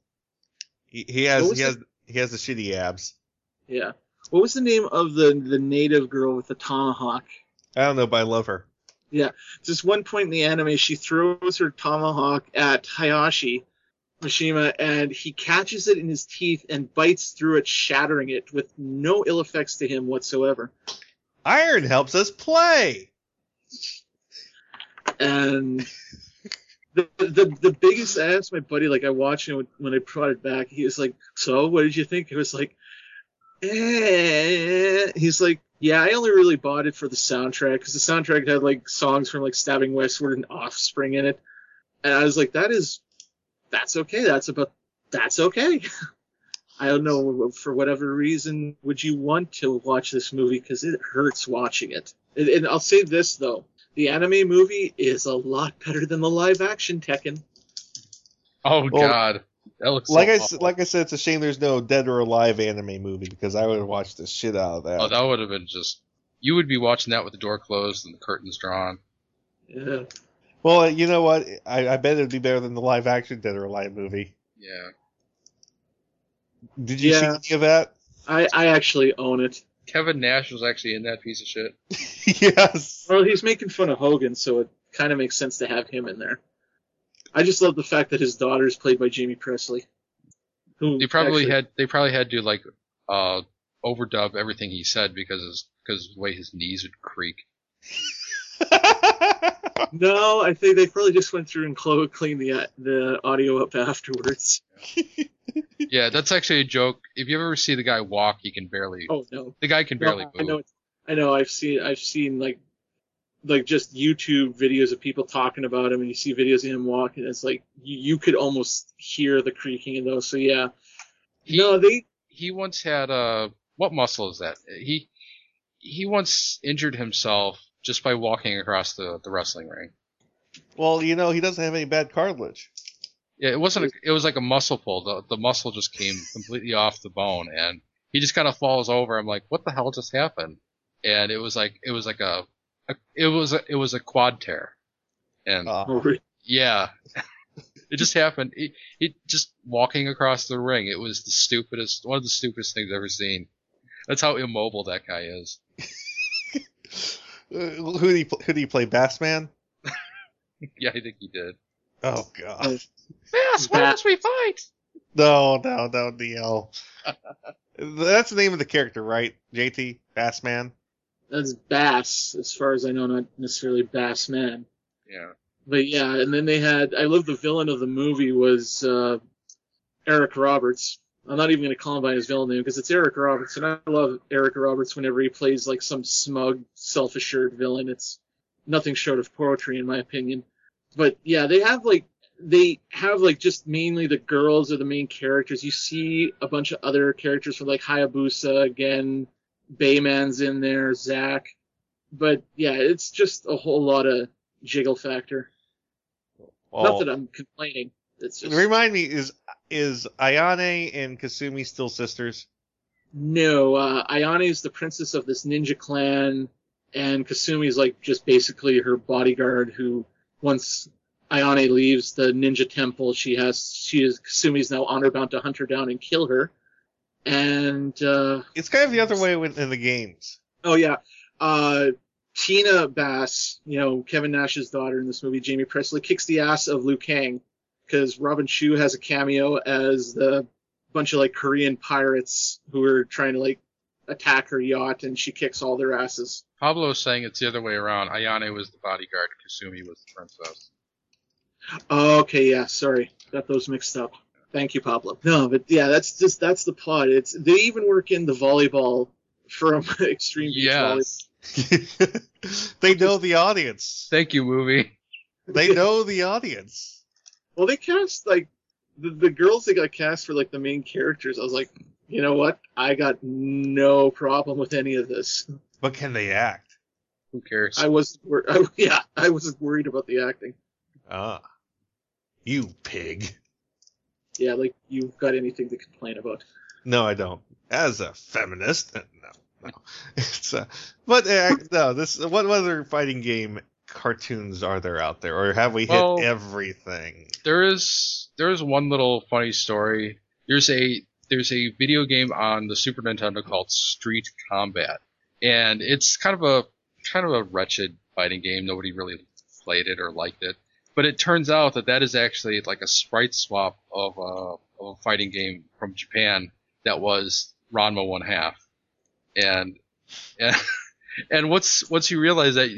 He has the shitty abs. Yeah. What was the name of the native girl with the tomahawk? I don't know, but I love her. Yeah, just one point in the anime, she throws her tomahawk at Hayashi Mishima, and he catches it in his teeth and bites through it, shattering it with no ill effects to him whatsoever. Iron helps us play! And the biggest, I asked my buddy, like, I watched it when I brought it back, he was like, so, what did you think? It was like, eh. He's like, yeah, I only really bought it for the soundtrack, because the soundtrack had, like, songs from, like, Stabbing Westward and Offspring in it. And I was like, that's okay. I don't know, for whatever reason, would you want to watch this movie, because it hurts watching it. And I'll say this, though. The anime movie is a lot better than the live-action Tekken. Oh, God. That looks like I said, it's a shame there's no Dead or Alive anime movie, because I would have watched the shit out of that. Oh, that would have been just... You would be watching that with the door closed and the curtains drawn. Yeah. Well, you know what? I bet it would be better than the live-action Dead or Alive movie. Yeah. Did you see any of that? I actually own it. Kevin Nash was actually in that piece of shit. Yes. Well, he's making fun of Hogan, so it kind of makes sense to have him in there. I just love the fact that his daughter is played by Jamie Presley. They probably had to like overdub everything he said because of the way his knees would creak. No, I think they probably just went through and cleaned the audio up afterwards. Yeah, that's actually a joke. If you ever see the guy walk, he can barely. Oh no, the guy can barely move. I know. I've seen like just YouTube videos of people talking about him, and you see videos of him walking, and it's like you could almost hear the creaking in those. So yeah, he once had what muscle is that? He once injured himself just by walking across the wrestling ring. Well, you know, he doesn't have any bad cartilage. Yeah, it was like a muscle pull. The muscle just came completely off the bone, and he just kind of falls over. I'm like, what the hell just happened? And it was like a quad tear, and yeah, it just happened. It just walking across the ring. It was one of the stupidest things I've ever seen. That's how immobile that guy is. Who did he play? Bassman? Yeah, I think he did. Oh God, Bass! Why must we fight? No, DL. That's the name of the character, right? JT Bassman. That's Bass, as far as I know, not necessarily Bassman. Yeah. But yeah, and then they had, I love the villain of the movie was Eric Roberts. I'm not even going to call him by his villain name because it's Eric Roberts, and I love Eric Roberts whenever he plays like some smug, self-assured villain. It's nothing short of poetry in my opinion. But yeah, they have just mainly the girls are the main characters. You see a bunch of other characters from like Hayabusa again. Bayman's in there, Zach. But yeah, it's just a whole lot of jiggle factor. Oh. Not that I'm complaining. It's just... Remind me, is Ayane and Kasumi still sisters? No, Ayane is the princess of this ninja clan, and Kasumi is like just basically her bodyguard. Who once Ayane leaves the ninja temple, Kasumi's now honor bound to hunt her down and kill her. And it's kind of the other way in the games. Oh yeah, Tina Bass, you know, Kevin Nash's daughter in this movie, Jamie Presley, kicks the ass of Liu Kang because Robin Shu has a cameo as the bunch of like Korean pirates who are trying to like attack her yacht, and she kicks all their asses. Pablo's saying it's the other way around. Ayane was the bodyguard. Kasumi was the princess. Okay, yeah, sorry. Got those mixed up. Thank you, Pablo. No, but yeah, that's the plot. They even work in the volleyball from Extreme Beach Volleyball. They know the audience. Thank you, movie. They know the audience. Well, they cast, like, the girls that got cast for, like, the main characters. I was like, you know what? I got no problem with any of this. But can they act? Who cares? I wasn't worried about the acting. Ah. You pig. Yeah, like, you've got anything to complain about. No, I don't. As a feminist, no. What other fighting game cartoons are there out there, or have we hit everything? There is one little funny story. There's a video game on the Super Nintendo called Street Combat, and it's kind of a wretched fighting game. Nobody really played it or liked it. But it turns out that is actually like a sprite swap of a fighting game from Japan that was Ranma 1/2. And once you realize that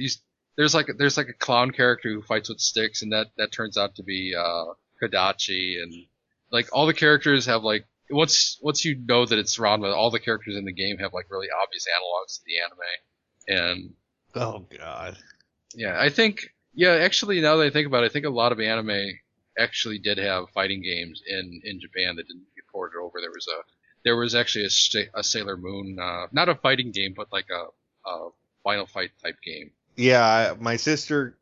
there's like a clown character who fights with sticks, and that turns out to be Kadachi, and like all the characters have like once you know that it's Ranma, all the characters in the game have like really obvious analogs to the anime. And oh god, yeah, I think. Yeah, actually, now that I think about it, I think a lot of anime actually did have fighting games in Japan that didn't get ported over. There was actually a Sailor Moon, not a fighting game, but like a Final Fight type game. Yeah, my sister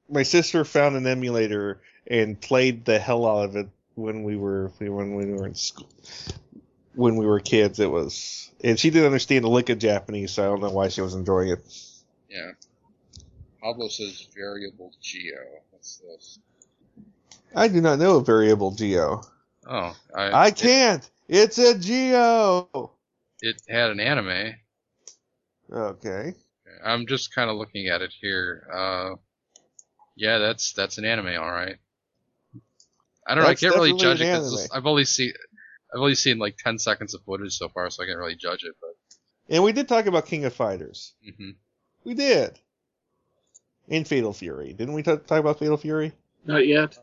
found an emulator and played the hell out of it when we were in school. When we were kids, it was, and she didn't understand a lick of Japanese, so I don't know why she was enjoying it. Yeah. Pablo says variable geo. What's this? I do not know a variable geo. Oh. I can't. It's a geo. It had an anime. Okay. I'm just kind of looking at it here. Yeah, that's an anime, all right. I don't know. I can't really judge it because I've only seen like 10 seconds of footage so far, so I can't really judge it. But. And we did talk about King of Fighters. Mm-hmm. We did. In Fatal Fury. Didn't we talk about Fatal Fury? Not yet.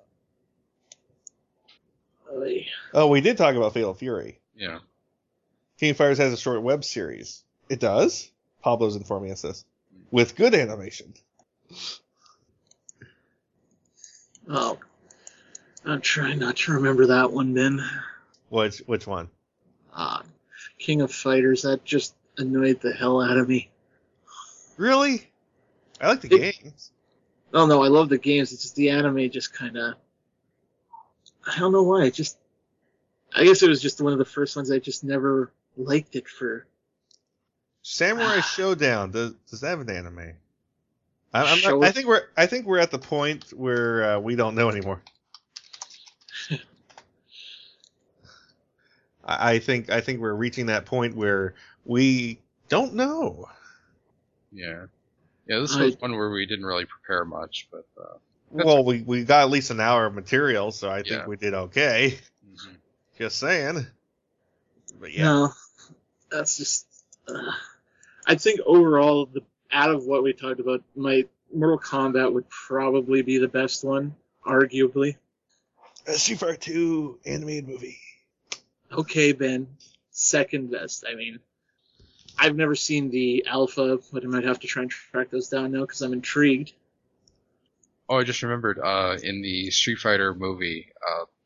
Oh, we did talk about Fatal Fury. Yeah. King of Fighters has a short web series. It does? Pablo's informing us this. With good animation. Oh. I'm trying not to remember that one then. Which one? King of Fighters. That just annoyed the hell out of me. Really? I like the games. Oh, no, I love the games. It's just the anime just kind of... I don't know why. I guess it was just one of the first ones I just never liked it for. Samurai Showdown. Does that have an anime? I think we're at the point where we don't know anymore. I think we're reaching that point where we don't know. Yeah. Yeah, this was one where we didn't really prepare much, but... well, we got at least an hour of material, so I think we did okay. Mm-hmm. Just saying. But yeah. No, that's just... I think overall, out of what we talked about, my Mortal Kombat would probably be the best one, arguably. Street Fighter II animated movie. Okay, Ben. Second best, I mean... I've never seen the alpha, but I might have to try and track those down now because I'm intrigued. Oh, I just remembered. In the Street Fighter movie,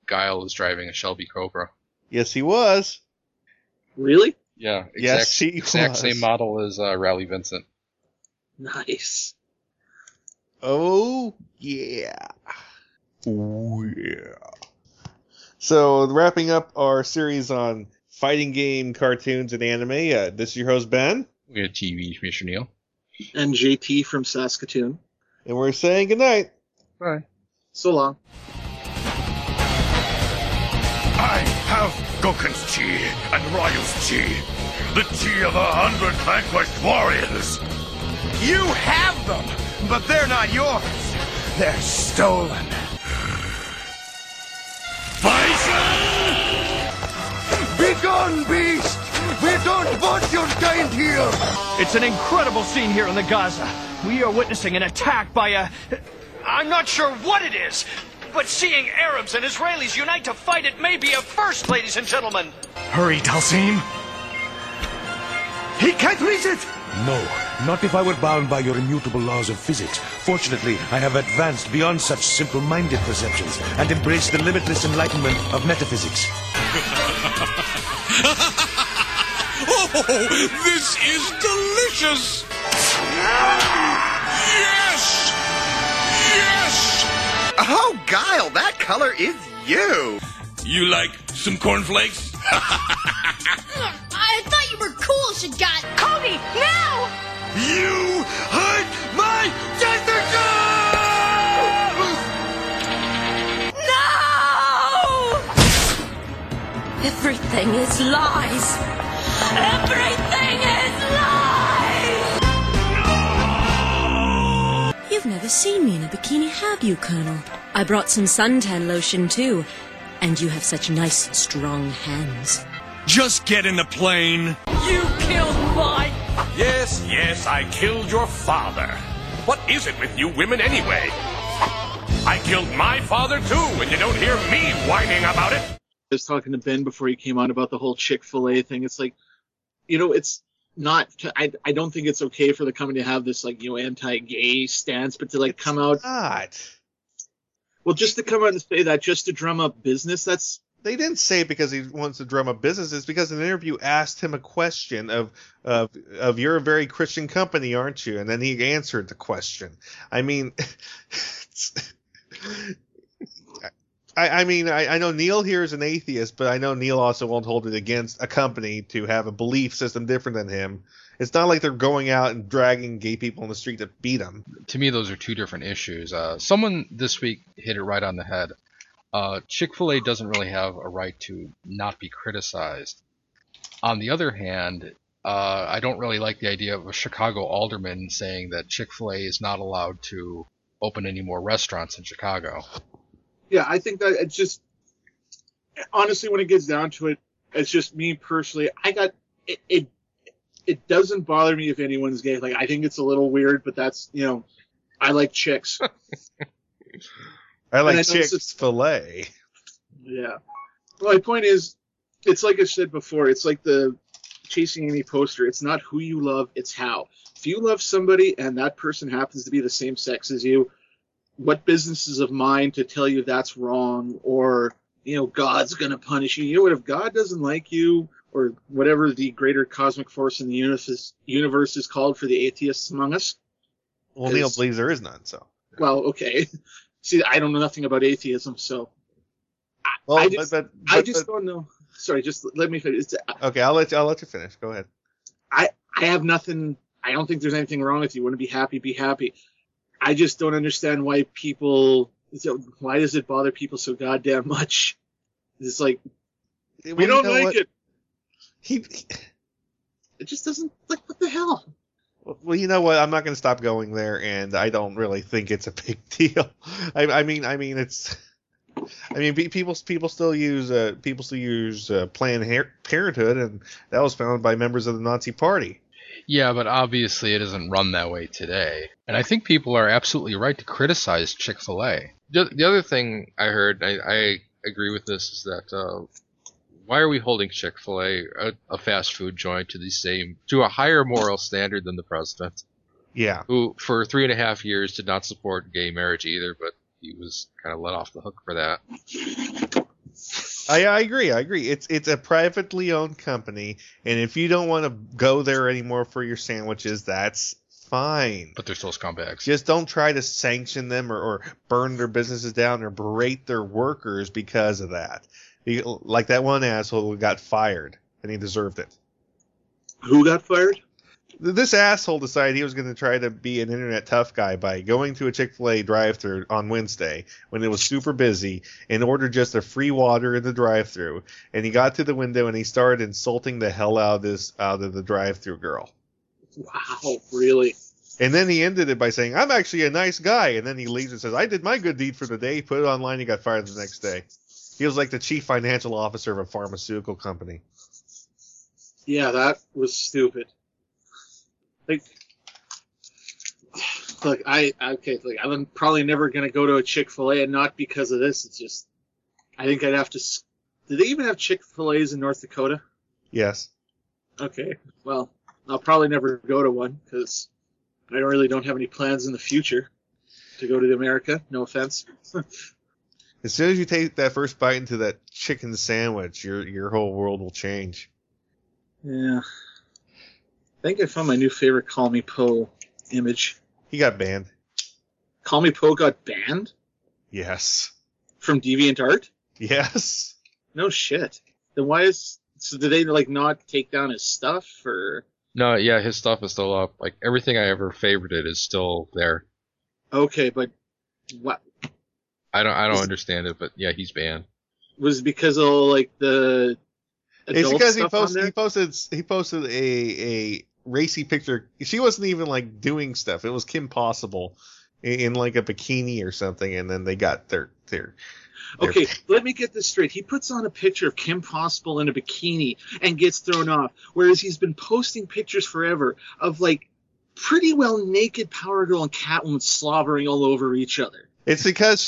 Guile is driving a Shelby Cobra. Yes, he was. Really? Yeah. Exact same model as Raleigh Vincent. Nice. Oh, yeah. Oh, yeah. So, wrapping up our series on... fighting game, cartoons, and anime. This is your host, Ben. We have TV, Mr. Neil. And JT from Saskatoon. And we're saying goodnight. Bye. So long. I have Goken's chi and Ryu's chi. The chi of 100 vanquished warriors. You have them, but they're not yours. They're stolen. Bison! Begone, beast! We don't want your kind here! It's an incredible scene here in the Gaza. We are witnessing an attack by a... I'm not sure what it is, but seeing Arabs and Israelis unite to fight it may be a first, ladies and gentlemen. Hurry, Dalsim. He can't reach it! No, not if I were bound by your immutable laws of physics. Fortunately, I have advanced beyond such simple-minded perceptions and embraced the limitless enlightenment of metaphysics. Oh, this is delicious! Yes! Yes! Oh, Guile, that color is you! You like some cornflakes? I thought you were cool, Shagat! Call me, now! You hurt my tentacles! No! Everything is lies! Everything is lies! No! You've never seen me in a bikini, have you, Colonel? I brought some suntan lotion, too. And you have such nice, strong hands. Just get in the plane. You killed my... Yes, yes, I killed your father. What is it with you women anyway? I killed my father too, and you don't hear me whining about it. I was talking to Ben before he came on about the whole Chick-fil-A thing. It's like, you know, it's not... I don't think it's okay for the company to have this, like, you know, anti-gay stance, but to, like, it's come out... not. Well, just to come out and say that, just to drum up business, that's... They didn't say it because he wants to drum up business. It's because an interview asked him a question of you're a very Christian company, aren't you? And then he answered the question. I mean, I know Neil here is an atheist, but I know Neil also won't hold it against a company to have a belief system different than him. It's not like they're going out and dragging gay people on the street to beat them. To me, those are two different issues. Someone this week hit it right on the head. Chick-fil-A doesn't really have a right to not be criticized. On the other hand, I don't really like the idea of a Chicago alderman saying that Chick-fil-A is not allowed to open any more restaurants in Chicago. Yeah, I think that it's just... Honestly, when it gets down to it, it's just me personally. It doesn't bother me if anyone's gay. Like, I think it's a little weird, but that's, you know... I like chicks. I like Chick-fil-A. Yeah. Well, my point is, it's like I said before, it's like the Chasing Amy poster. It's not who you love, it's how. If you love somebody and that person happens to be the same sex as you, what business is of mine to tell you that's wrong or, you know, God's going to punish you? You know what? If God doesn't like you or whatever the greater cosmic force in the universe is called for the atheists among us. Well, Neil believes there is none, so. Well, okay. See, I don't know nothing about atheism, so I just don't know. Sorry, just let me finish. Okay, I'll let you finish. Go ahead. I have nothing. I don't think there's anything wrong with you. You want to be happy, be happy. I just don't understand why people. Why does it bother people so goddamn much? It's like we don't like what? It. It just doesn't. Like, what the hell? Well, you know what? I'm not going to stop going there, and I don't really think it's a big deal. I mean, people still use Planned Parenthood, and that was founded by members of the Nazi Party. Yeah, but obviously it isn't run that way today, and I think people are absolutely right to criticize Chick-fil-A. The other thing I heard, I agree with this, is that why are we holding Chick-fil-A, a fast food joint, to a higher moral standard than the president? Yeah. Who, for 3.5 years, did not support gay marriage either, but he was kind of let off the hook for that. I agree. It's a privately owned company, and if you don't want to go there anymore for your sandwiches, that's fine. But they're still scumbags. Just don't try to sanction them or burn their businesses down or berate their workers because of that. Like that one asshole who got fired, and he deserved it. Who got fired? This asshole decided he was going to try to be an internet tough guy by going to a Chick-fil-A drive-thru on Wednesday when it was super busy and ordered just a free water in the drive-thru. And he got to the window and he started insulting the hell out of the drive-thru girl. Wow, really? And then he ended it by saying, "I'm actually a nice guy." And then he leaves and says, "I did my good deed for the day." He put it online. He got fired the next day. He was like the chief financial officer of a pharmaceutical company. Yeah, that was stupid. Like I'm probably never gonna go to a Chick-fil-A, and not because of this. It's just, I think I'd have to. Do they even have Chick-fil-A's in North Dakota? Yes. Okay. Well, I'll probably never go to one because I really don't have any plans in the future to go to America. No offense. As soon as you take that first bite into that chicken sandwich, your whole world will change. Yeah. I think I found my new favorite Call Me Poe image. He got banned. Call Me Poe got banned? Yes. From DeviantArt? Yes. No shit. Then why is... So did they, like, not take down his stuff, or... No, yeah, his stuff is still up. Like, everything I ever favorited is still there. Okay, but... What? I don't understand it, but yeah, he's banned. Was it because of, like, the... It's because he posted a racy picture. She wasn't even like doing stuff. It was Kim Possible in like a bikini or something, and then they got their Okay, let me get this straight. He puts on a picture of Kim Possible in a bikini and gets thrown off, whereas he's been posting pictures forever of like pretty well naked Power Girl and Catwoman slobbering all over each other. It's because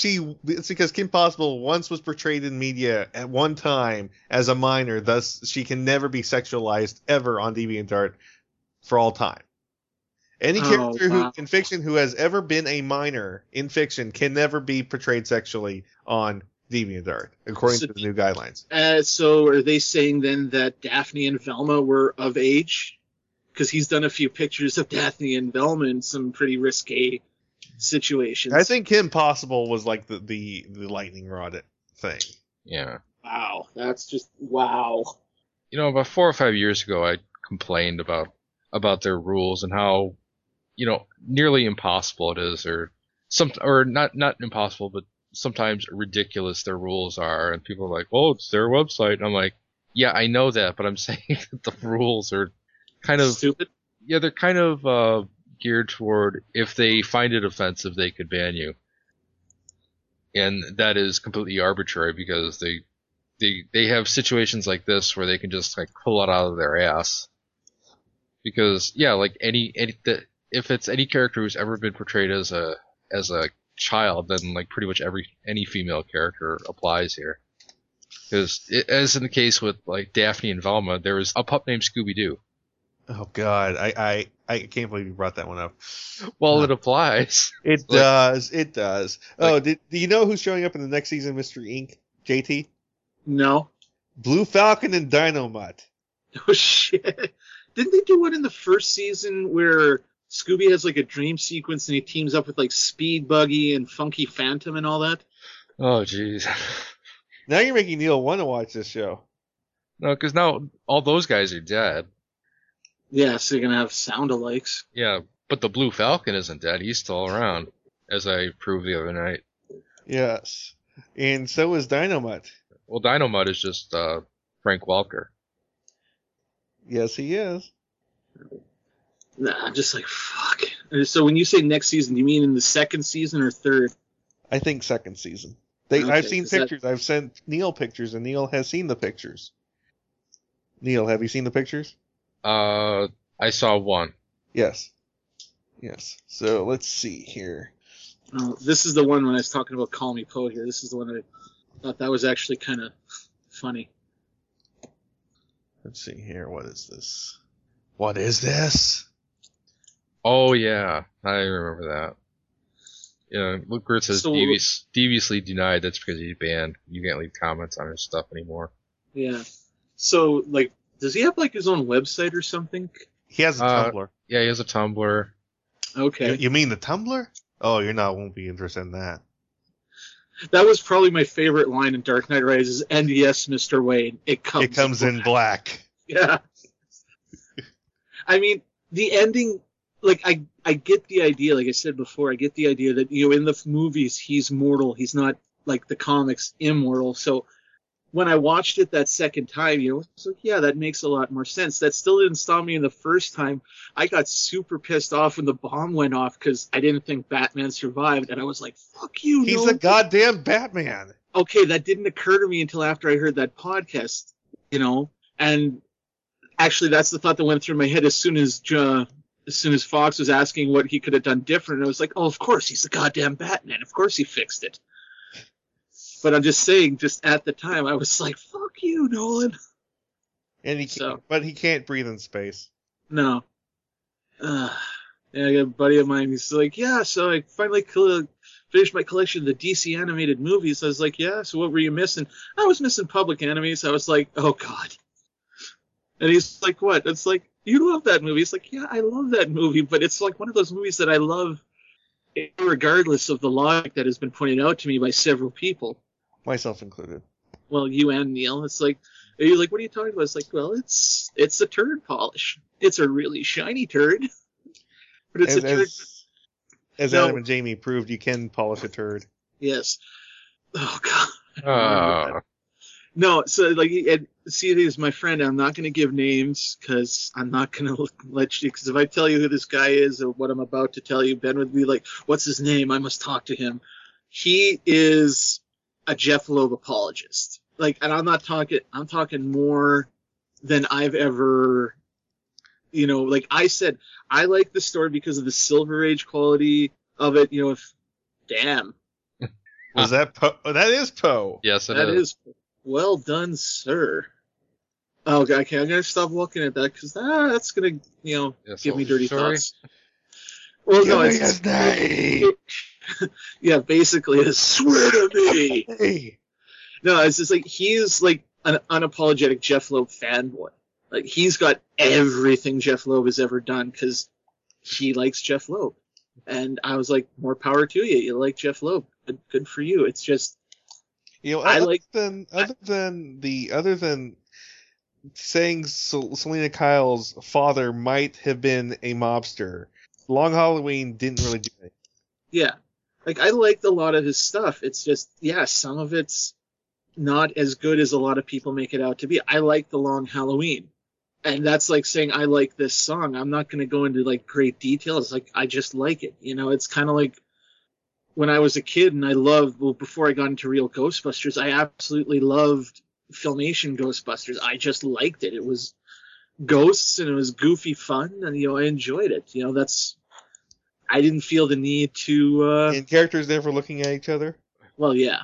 Kim Possible once was portrayed in media at one time as a minor, thus she can never be sexualized ever on DeviantArt for all time. Any character in fiction who has ever been a minor in fiction can never be portrayed sexually on DeviantArt, according to the new guidelines. So are they saying then that Daphne and Velma were of age? Because he's done a few pictures of Daphne and Velma in some pretty risque situations. I think Kim Possible was like the lightning rod thing. Yeah. Wow, that's just wow. You know, about 4 or 5 years ago, I complained about their rules and how, you know, nearly impossible it is, or not impossible, but sometimes ridiculous their rules are, and people are like, "Oh, it's their website." And I'm like, "Yeah, I know that, but I'm saying that the rules are kind of stupid." Yeah, they're kind of geared toward, if they find it offensive, they could ban you, and that is completely arbitrary because they have situations like this where they can just like pull it out of their ass. Because yeah, like if it's any character who's ever been portrayed as a child, then like pretty much any female character applies here. Because as in the case with like Daphne and Velma, there was a pup named Scooby Doo. Oh God, I can't believe you brought that one up. Well, it applies. It does. It does. Like, oh, do you know who's showing up in the next season of Mystery Inc., JT? No. Blue Falcon and Dinomutt. Oh shit! Didn't they do one in the first season where Scooby has like a dream sequence and he teams up with like Speed Buggy and Funky Phantom and all that? Oh jeez. Now you're making Neil want to watch this show. No, because now all those guys are dead. Yeah, so you're going to have sound-alikes. Yeah, but the Blue Falcon isn't dead. He's still around, as I proved the other night. Yes, and so is Dinomutt. Well, Dinomutt is just Frank Welker. Yes, he is. Nah, I'm just like, fuck. So when you say next season, do you mean in the second season or third? I think second season. I've seen pictures. I've sent Neil pictures, and Neil has seen the pictures. Neil, have you seen the pictures? I saw one. Yes. So let's see here. This is the one when I was talking about Call Me Poe here. This is the one that I thought that was actually kind of funny. Let's see here. What is this? Oh yeah, I remember that. Yeah, Luke Gert says so, deviously denied. That's because he's banned. You can't leave comments on his stuff anymore. Yeah. So like. Does he have, like, his own website or something? He has a Tumblr. Yeah, he has a Tumblr. Okay. You mean the Tumblr? Oh, won't be interested in that. That was probably my favorite line in Dark Knight Rises, and yes, Mr. Wayne, it comes in black. Yeah. I mean, the ending, like, I get the idea, like I said before, I get the idea that, you know, in the movies, he's mortal. He's not, like, the comics, immortal, so... When I watched it that second time, it's like, yeah, that makes a lot more sense. That still didn't stop me in the first time. I got super pissed off when the bomb went off because I didn't think Batman survived. And I was like, fuck you. He's the goddamn Batman. Okay, that didn't occur to me until after I heard that podcast, you know. And Actually, that's the thought that went through my head as soon as Fox was asking what he could have done different. And I was like, oh, of course, he's the goddamn Batman. Of course he fixed it. But I'm just saying, just at the time, I was like, fuck you, Nolan. And he can't breathe in space. No. And I got a buddy of mine who's like, yeah, so I finally finished my collection of the DC animated movies. I was like, yeah, so what were you missing? I was missing Public Enemy, so I was like, oh, God. And he's like, what? It's like, you love that movie. It's like, yeah, I love that movie, but it's like one of those movies that I love regardless of the logic that has been pointed out to me by several people. Myself included. Well, you and Neil. It's like, you're like, what are you talking about? It's like, well, it's a turd polish. It's a really shiny turd. But it's a turd. As Adam and Jamie proved, you can polish a turd. Yes. Oh, God. No, so, like, he's my friend. I'm not going to give names because I'm not going to let you. Because if I tell you who this guy is or what I'm about to tell you, Ben would be like, what's his name? I must talk to him. He is a Jeff Loeb apologist. Like, and I'm talking more than I've ever, you know, like I said, I like the story because of the Silver Age quality of it. You know, damn. Was that Poe? Oh, that is Poe. Yes, it is. Well done, sir. Oh, okay. I'm gonna stop looking at that because that's gonna, you know, give me dirty thoughts. Well, give no, it's name. Yeah, basically, it's swear to me. Hey. No, it's just like he's like an unapologetic Jeff Loeb fanboy. Like he's got everything Jeff Loeb has ever done because he likes Jeff Loeb. And I was like, more power to you. You like Jeff Loeb, good for you. It's just. You know, other than saying Selena Kyle's father might have been a mobster, Long Halloween didn't really do anything. Yeah, like I liked a lot of his stuff. It's just, yeah, some of it's not as good as a lot of people make it out to be. I like the Long Halloween, and that's like saying I like this song. I'm not going to go into like great details. Like I just like it. You know, it's kind of like. When I was a kid and before I got into real Ghostbusters, I absolutely loved Filmation Ghostbusters. I just liked it. It was ghosts and it was goofy fun and, you know, I enjoyed it. You know, I didn't feel the need to... And characters never looking at each other? Well, yeah.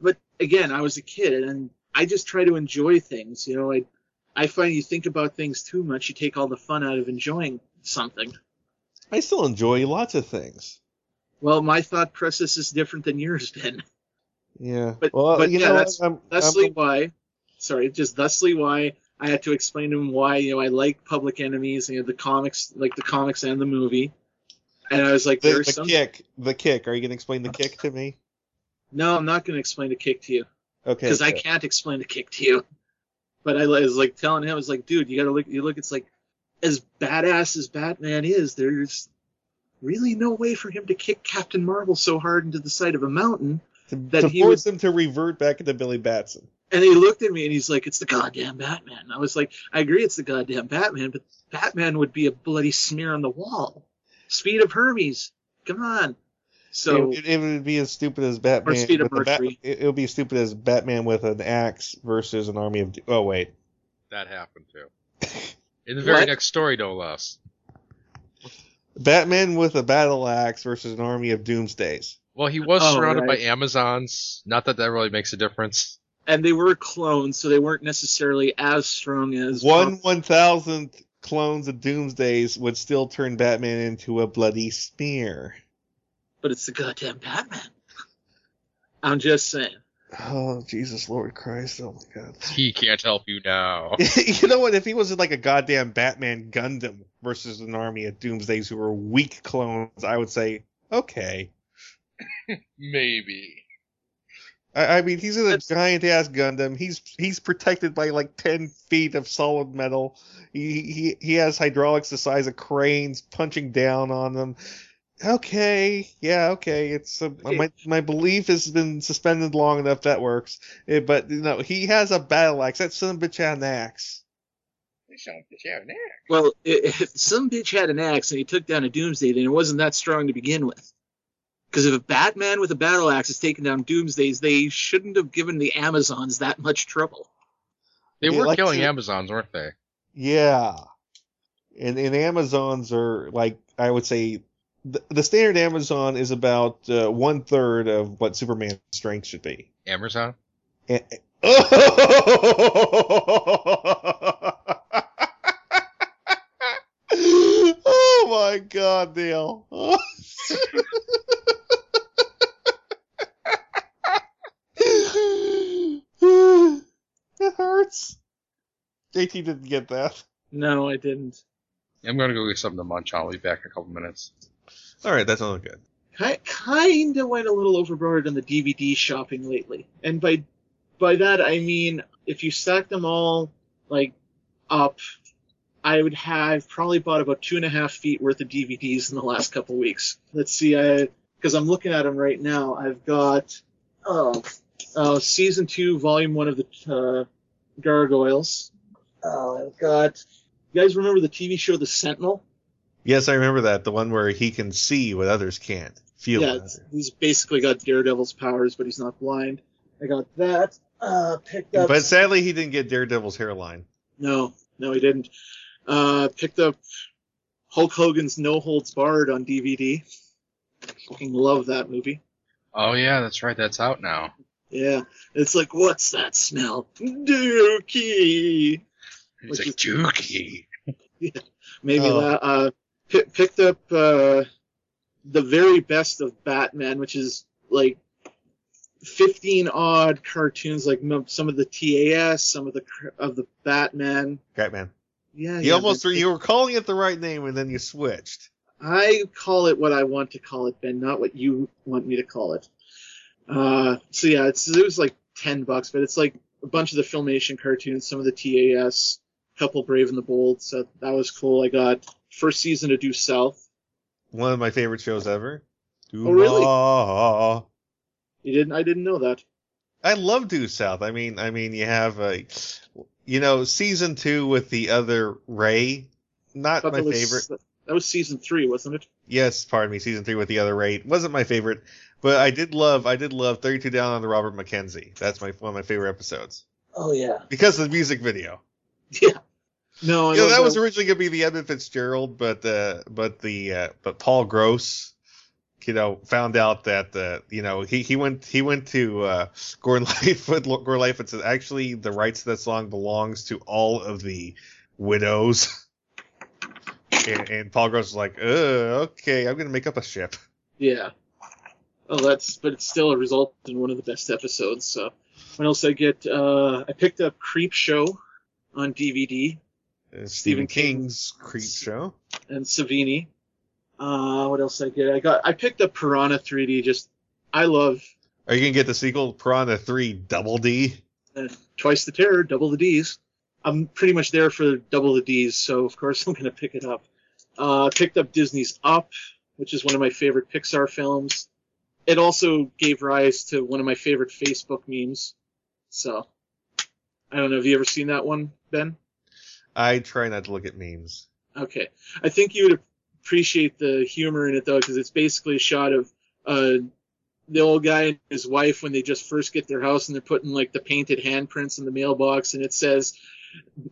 But again, I was a kid and I just try to enjoy things. You know, I find you think about things too much, you take all the fun out of enjoying something. I still enjoy lots of things. Well, my thought process is different than yours, Ben. Yeah. Thusly why I had to explain to him why, you know, I like Public Enemies, you know, the comics and the movie. And I was like, the kick. Are you going to explain the kick to me? No, I'm not going to explain the kick to you. Okay. Because I can't explain the kick to you. But I was like telling him, I was like, dude, you got to look, it's like, as badass as Batman is, there's really no way for him to kick Captain Marvel so hard into the side of a mountain that he forced him to revert back into Billy Batson. And he looked at me and he's like, it's the goddamn Batman. And I was like, I agree it's the goddamn Batman, but Batman would be a bloody smear on the wall. Speed of Hermes. Come on. So it would be as stupid as Batman. Or Speed of Mercury. It would be as stupid as Batman with an axe versus an army of... Oh, wait. That happened too. In the very next story, no less. Batman with a battle axe versus an army of doomsdays. Well, he was surrounded by Amazons. Not that really makes a difference. And they were clones, so they weren't necessarily as strong as... 1/1000th clones of doomsdays would still turn Batman into a bloody smear. But it's the goddamn Batman. I'm just saying. Oh, Jesus, Lord Christ. Oh, my God. He can't help you now. You know what? If he wasn't like a goddamn Batman Gundam versus an army of Doomsdays who were weak clones, I would say, okay. Maybe. I mean, he's in a giant-ass Gundam. He's protected by like 10 feet of solid metal. He has hydraulics the size of cranes punching down on them. Okay, yeah, okay. It's my belief has been suspended long enough that works. But you know, he has a battle axe. That son of a bitch had an axe. That son of a bitch had an axe. Well, if some bitch had an axe and he took down a Doomsday, then it wasn't that strong to begin with. Because if a Batman with a battle axe is taking down Doomsdays, they shouldn't have given the Amazons that much trouble. They were killing Amazons, weren't they? Yeah. And Amazons are like, I would say, the standard Amazon is about 1/3 of what Superman's strength should be. Amazon? Oh my God, Neil. It hurts. JT didn't get that. No, I didn't. I'm going to go get something to munch. I'll be back in a couple minutes. All right, that sounds good. I kind of went a little overboard on the DVD shopping lately. And by that, I mean, if you stack them all like up, I would have probably bought about 2.5 feet worth of DVDs in the last couple weeks. Let's see, because I'm looking at them right now. I've got Season 2, Volume 1 of the Gargoyles. I've got... You guys remember the TV show The Sentinel? Yes, I remember that. The one where he can see what others can't. Yeah, he's basically got Daredevil's powers, but he's not blind. I got that. Picked up... But sadly, he didn't get Daredevil's hairline. No, he didn't. Picked up Hulk Hogan's No Holds Barred on DVD. Fucking love that movie. Oh, yeah, that's right. That's out now. Yeah. It's like, what's that smell? Dookie! It's like, Dookie! Yeah, maybe that. Picked up the very best of Batman, which is like 15-odd cartoons, like some of the TAS, some of the Batman. Batman. Yeah. You were calling it the right name, and then you switched. I call it what I want to call it, Ben, not what you want me to call it. So yeah, it was like $10, but it's like a bunch of the Filmation cartoons, some of the TAS, couple Brave and the Bold. So that was cool. I got first season of Due South. One of my favorite shows ever. Oh really? You didn't? I didn't know that. I love Due South. I mean, you have season 2 with the other Ray. Not my favorite. That was season 3, wasn't it? Yes, pardon me. Season 3 with the other Ray wasn't my favorite. But I did love 32 Down on the Robert McKenzie. That's one of my favorite episodes. Oh, yeah. Because of the music video. Yeah. No, I that was originally going to be the Edmund Fitzgerald, but Paul Gross, found out that, he went to Gordon Lightfoot and said, actually, the rights to that song belongs to all of the widows. and Paul Gross was like, okay, I'm going to make up a ship. Yeah. Oh, but it's still a result in one of the best episodes. So, what else I get? I picked up Creep Show on DVD. Stephen King's Creep Show. And Savini. What else I get? I picked up Piranha 3D. Are you gonna get the sequel, Piranha 3 Double D? Twice the terror, double the D's. I'm pretty much there for double the D's, so of course I'm gonna pick it up. Picked up Disney's Up, which is one of my favorite Pixar films. It also gave rise to one of my favorite Facebook memes. So, I don't know. Have you ever seen that one, Ben? I try not to look at memes. Okay. I think you would appreciate the humor in it, though, because it's basically a shot of the old guy and his wife when they just first get their house, and they're putting, like, the painted handprints in the mailbox, and it says,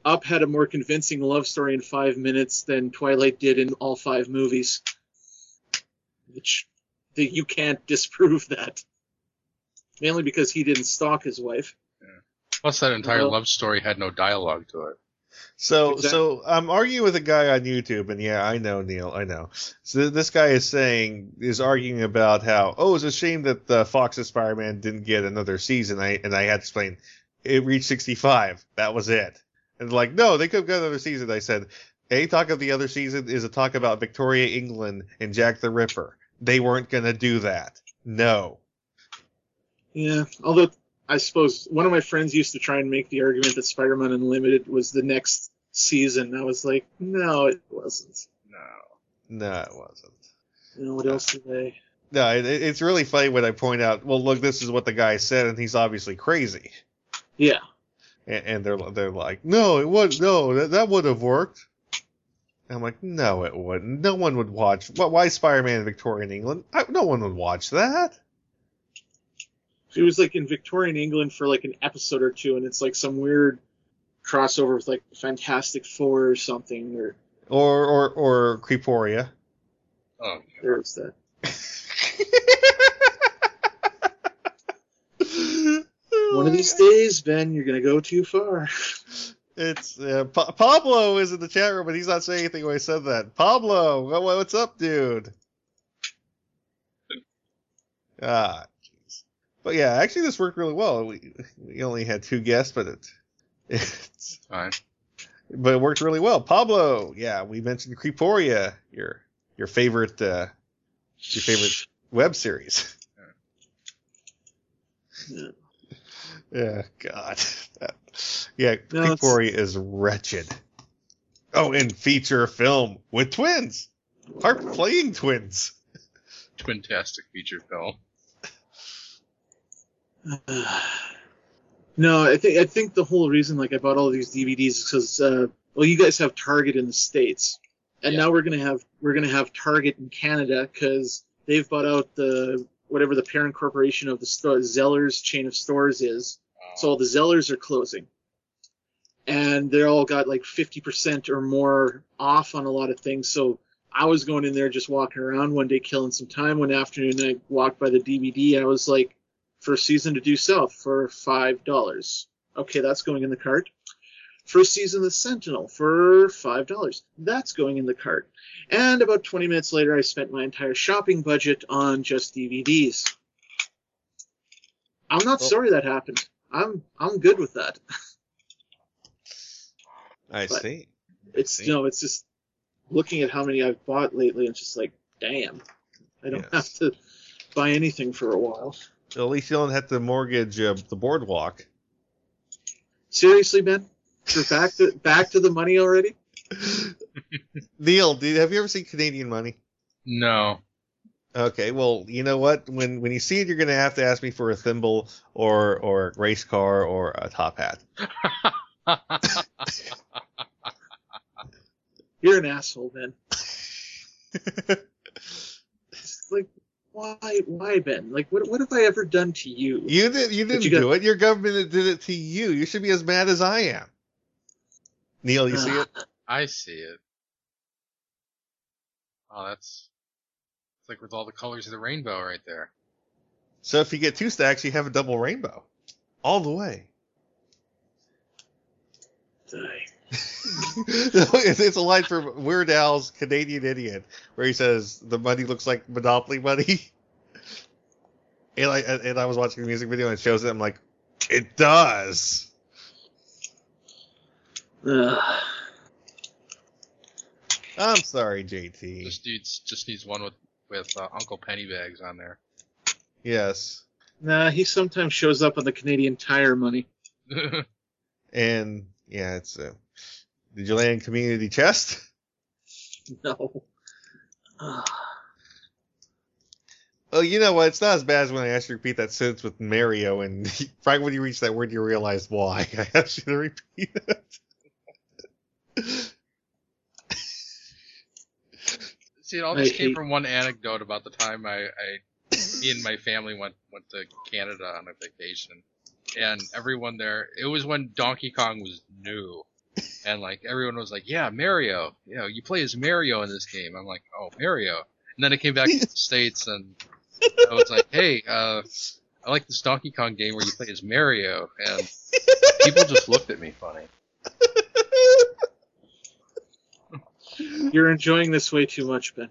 Up had a more convincing love story in 5 minutes than Twilight did in all 5 movies. Which... that you can't disprove that. Mainly because he didn't stalk his wife. Yeah. Plus that entire love story had no dialogue to it. So, exactly. So I'm arguing with a guy on YouTube, and yeah, I know, Neil, I know. So this guy is arguing about how, it's a shame that the Fox's Spider-Man didn't get another season. And I had to explain, it reached 65. That was it. And like, no, they could have got another season. I said, a talk of the other season is a talk about Victoria England and Jack the Ripper. They weren't going to do that. No. Yeah, although I suppose one of my friends used to try and make the argument that Spider-Man Unlimited was the next season. I was like, no, it wasn't. No, it wasn't. You know, what else did they... No, it's really funny when I point out, well, look, this is what the guy said, and he's obviously crazy. Yeah. And they're like, no, it was that would have worked. I'm like, no, it wouldn't. No one would watch. Why Spider-Man in Victorian England? No one would watch that. He was like in Victorian England for like an episode or two, and it's like some weird crossover with like Fantastic Four or something, or Creeporia. Oh, God. There's that. One of these days, Ben, you're gonna go too far. It's Pablo is in the chat room, but he's not saying anything when I said that. Pablo, what's up, dude? Ah, jeez. But yeah, actually, this worked really well. We only had two guests, but it's fine. But it worked really well. Pablo, yeah, we mentioned Creeporia, your favorite web series. Yeah. Yeah, God. Yeah, no, Creeporia is wretched. Oh, and feature a film with twins. Are playing twins. Twintastic feature film. No, I think the whole reason like I bought all these DVDs is because you guys have Target in the States, and yeah. Now we're gonna have Target in Canada because they've bought out the whatever the parent corporation of the Zellers chain of stores is. So all the Zellers are closing, and they're all got like 50% or more off on a lot of things. So I was going in there just walking around one day, killing some time one afternoon. And I walked by the DVD. I was like, first season to Due South for $5. Okay, that's going in the cart. First season of The Sentinel for $5. That's going in the cart. And about 20 minutes later, I spent my entire shopping budget on just DVDs. I'm not sorry that happened. I'm good with that. I see. It's you know, it's just looking at how many I've bought lately and just like, damn. I don't have to buy anything for a while. Well, at least you don't have to mortgage the boardwalk. Seriously, Ben? You're back to the money already? Neil, have you ever seen Canadian Money? No. Okay, well, you know what? When you see it, you're going to have to ask me for a thimble or a race car or a top hat. You're an asshole, Ben. It's like, why, Ben? Like, what have I ever done to you? You didn't do it. Your government did it to you. You should be as mad as I am. Neil, you see it? I see it. Oh, that's... like with all the colors of the rainbow right there. So if you get two stacks, you have a double rainbow. All the way. It's a line from Weird Al's Canadian Idiot, where he says, the money looks like Monopoly money. And I was watching the music video and it shows it. I'm like, it does. I'm sorry, JT. This dude just needs one with Uncle Pennybags on there. Yes. Nah, he sometimes shows up on the Canadian Tire money. And, yeah, it's... did you land Community Chest? No. Oh, you know what? It's not as bad as when I asked you to repeat that sentence with Mario, and right when you reach that word, you realize why I asked you to repeat it. See, it all just came from one anecdote about the time me and my family went to Canada on a vacation, and everyone there, it was when Donkey Kong was new, and like everyone was like, yeah, Mario, you know, you play as Mario in this game. I'm like, oh, Mario. And then I came back to the States, and I was like, hey, I like this Donkey Kong game where you play as Mario, and people just looked at me funny. You're enjoying this way too much, Ben.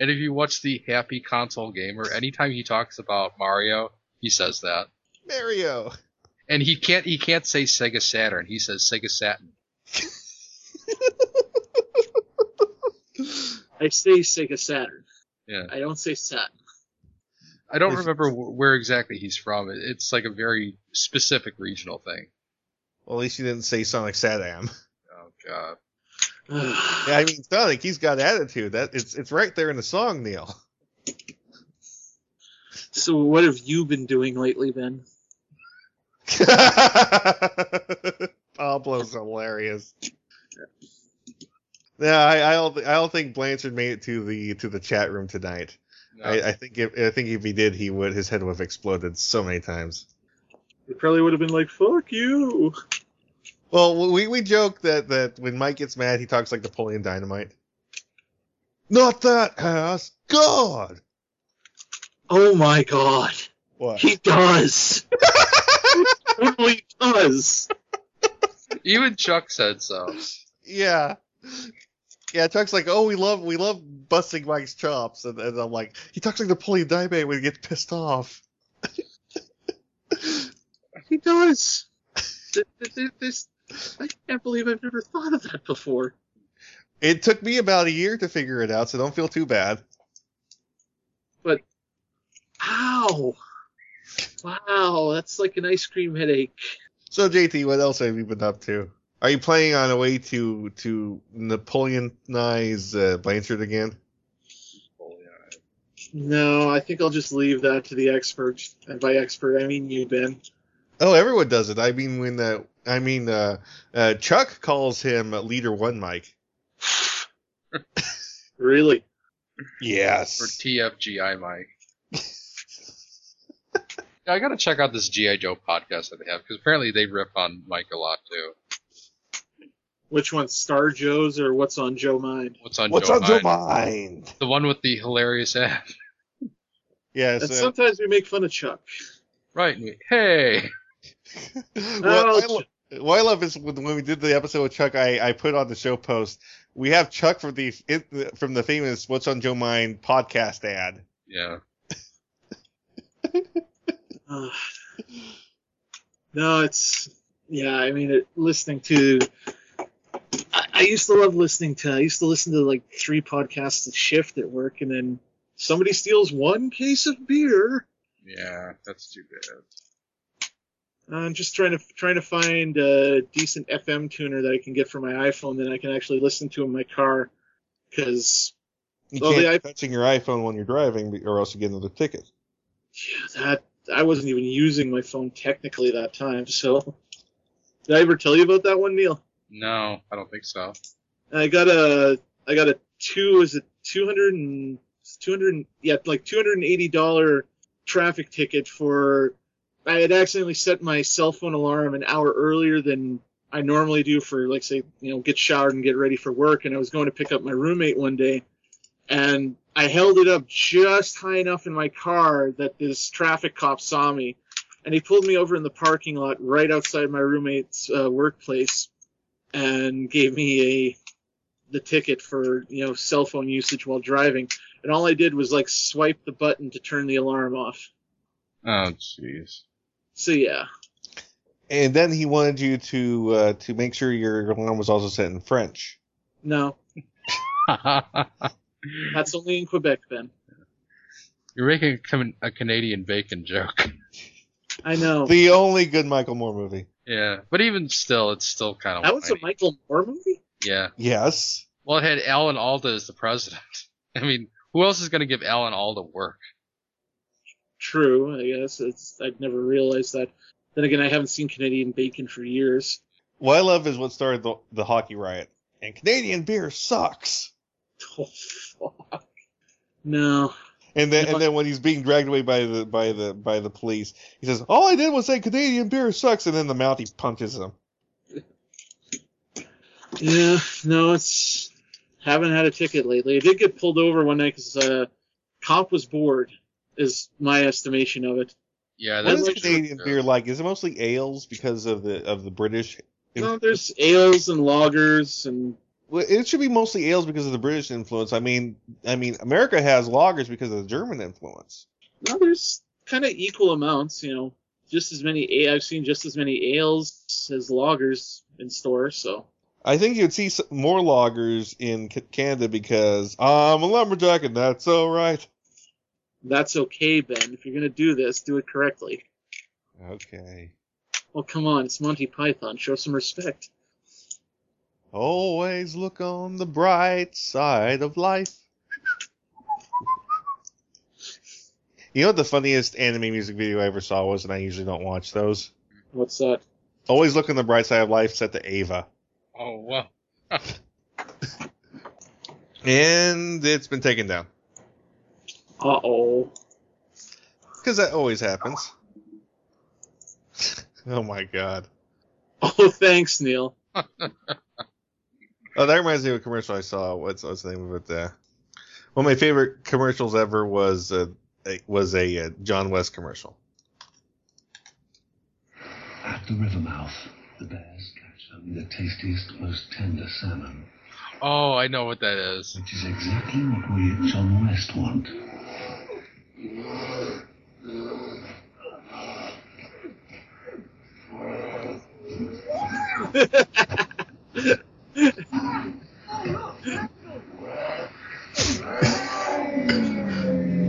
And if you watch the Happy Console Gamer, anytime he talks about Mario, he says that. Mario. And he can't say Sega Saturn. He says Sega Saturn. I say Sega Saturn. Yeah. I don't say Saturn. I don't remember where exactly he's from. It's like a very specific regional thing. Well, at least you didn't say Sonic Saddam. Oh, God. Yeah, I mean, Sonic, he's got attitude. That it's right there in the song, Neil. So what have you been doing lately, Ben? Pablo's hilarious. Yeah, I don't think Blanchard made it to the chat room tonight. No. I think if he did, his head would have exploded so many times. It probably would have been like, "Fuck you." Well, we joke that when Mike gets mad, he talks like Napoleon Dynamite. Not that house, God! Oh my God! What? He does. He totally does. Even Chuck said so. Yeah. Yeah, Chuck's like, oh, we love busting Mike's chops, and I'm like, he talks like Napoleon Dynamite when he gets pissed off. He does. This, I can't believe I've never thought of that before. It took me about a year to figure it out, so don't feel too bad. But, ow! Wow, that's like an ice cream headache. So, JT, what else have you been up to? Are you planning on a way to Napoleonize Blanchard again? No, I think I'll just leave that to the expert. And by expert, I mean you, Ben. Oh, everyone does it. I mean, when Chuck calls him Leader One Mike. Really? Yes. Or TFGI Mike. Yeah, I gotta check out this G.I. Joe podcast that they have, because apparently they rip on Mike a lot, too. Which one, Star Joe's or What's on Joe Mind? What's on Joe Mind? The one with the hilarious ad. Yes. And sometimes we make fun of Chuck. Right. Hey. What I love is when we did the episode with Chuck, I put on the show post, we have Chuck from the famous What's on Joe Mind podcast ad. Yeah. No, it's... Yeah, I mean, listening to... I used to love listening to... I used to listen to, like, 3 podcasts a shift at work, and then somebody steals 1 case of beer. Yeah, that's too bad. I'm just trying to find a decent FM tuner that I can get for my iPhone that I can actually listen to in my car, because... You can't be touching your iPhone when you're driving, or else you get another ticket. Yeah, I wasn't even using my phone technically that time, so... Did I ever tell you about that one, Neil? No, I don't think so. I got a $280 traffic ticket for, I had accidentally set my cell phone alarm an hour earlier than I normally do for, like, say, you know, get showered and get ready for work. And I was going to pick up my roommate one day, and I held it up just high enough in my car that this traffic cop saw me. And he pulled me over in the parking lot right outside my roommate's workplace and gave me the ticket for, you know, cell phone usage while driving. And all I did was, like, swipe the button to turn the alarm off. Oh, jeez. So, yeah. And then he wanted you to make sure your alarm was also set in French. No. That's only in Quebec, Ben. You're making a Canadian bacon joke. I know. The only good Michael Moore movie. Yeah, but even still, it's still kind of... That was a Michael Moore movie? Yeah. Yes. Well, it had Alan Alda as the president. I mean, who else is going to give Alan Alda work? True, I guess. I'd never realized that. Then again, I haven't seen Canadian Bacon for years. What I love is what started the hockey riot. And Canadian beer sucks. Oh, fuck. No. And then when he's being dragged away by the police, he says, "All I did was say Canadian beer sucks," and then the mouth, he punches him. Yeah, no, it's... Haven't had a ticket lately. I did get pulled over one night because cop was bored, is my estimation of it. Yeah, that's... What is Canadian beer like? Is it mostly ales because of the British? No, there's ales and lagers and... Well, it should be mostly ales because of the British influence. I mean, America has lagers because of the German influence. No, there's kind of equal amounts, you know. I've seen just as many ales as lagers in store. So I think you'd see more lagers in Canada because I'm a lumberjack and that's all right. That's okay, Ben. If you're gonna do this, do it correctly. Okay. Well, come on, it's Monty Python. Show some respect. Always look on the bright side of life. You know what the funniest anime music video I ever saw was, and I usually don't watch those? What's that? Always Look on the Bright Side of Life, set to Ava. Oh, wow. And it's been taken down. Uh-oh. Because that always happens. Oh, my God. Oh, thanks, Neil. Oh, that reminds me of a commercial I saw. What's the name of it? One of my favorite commercials ever was a John West commercial. At the river mouth, the bears catch only the tastiest, most tender salmon. Oh, I know what that is. Which is exactly what we at John West want.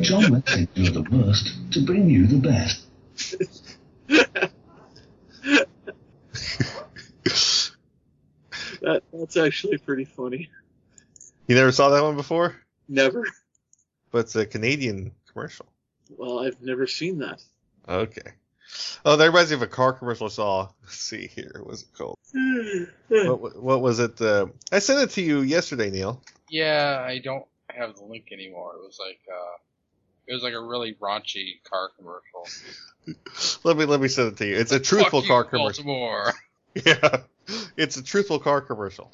John West thinks you're the worst to bring you the best. That's actually pretty funny. You never saw that one before? Never. But it's a Canadian commercial. Well, I've never seen that. Okay. Oh, that reminds me of a car commercial I saw. Let's see here. What's it called? What was it? I sent it to you yesterday, Neil. Yeah, I don't have the link anymore. It was like a really raunchy car commercial. Let me send it to you. It's a truthful car commercial. Baltimore. Yeah, it's a truthful car commercial.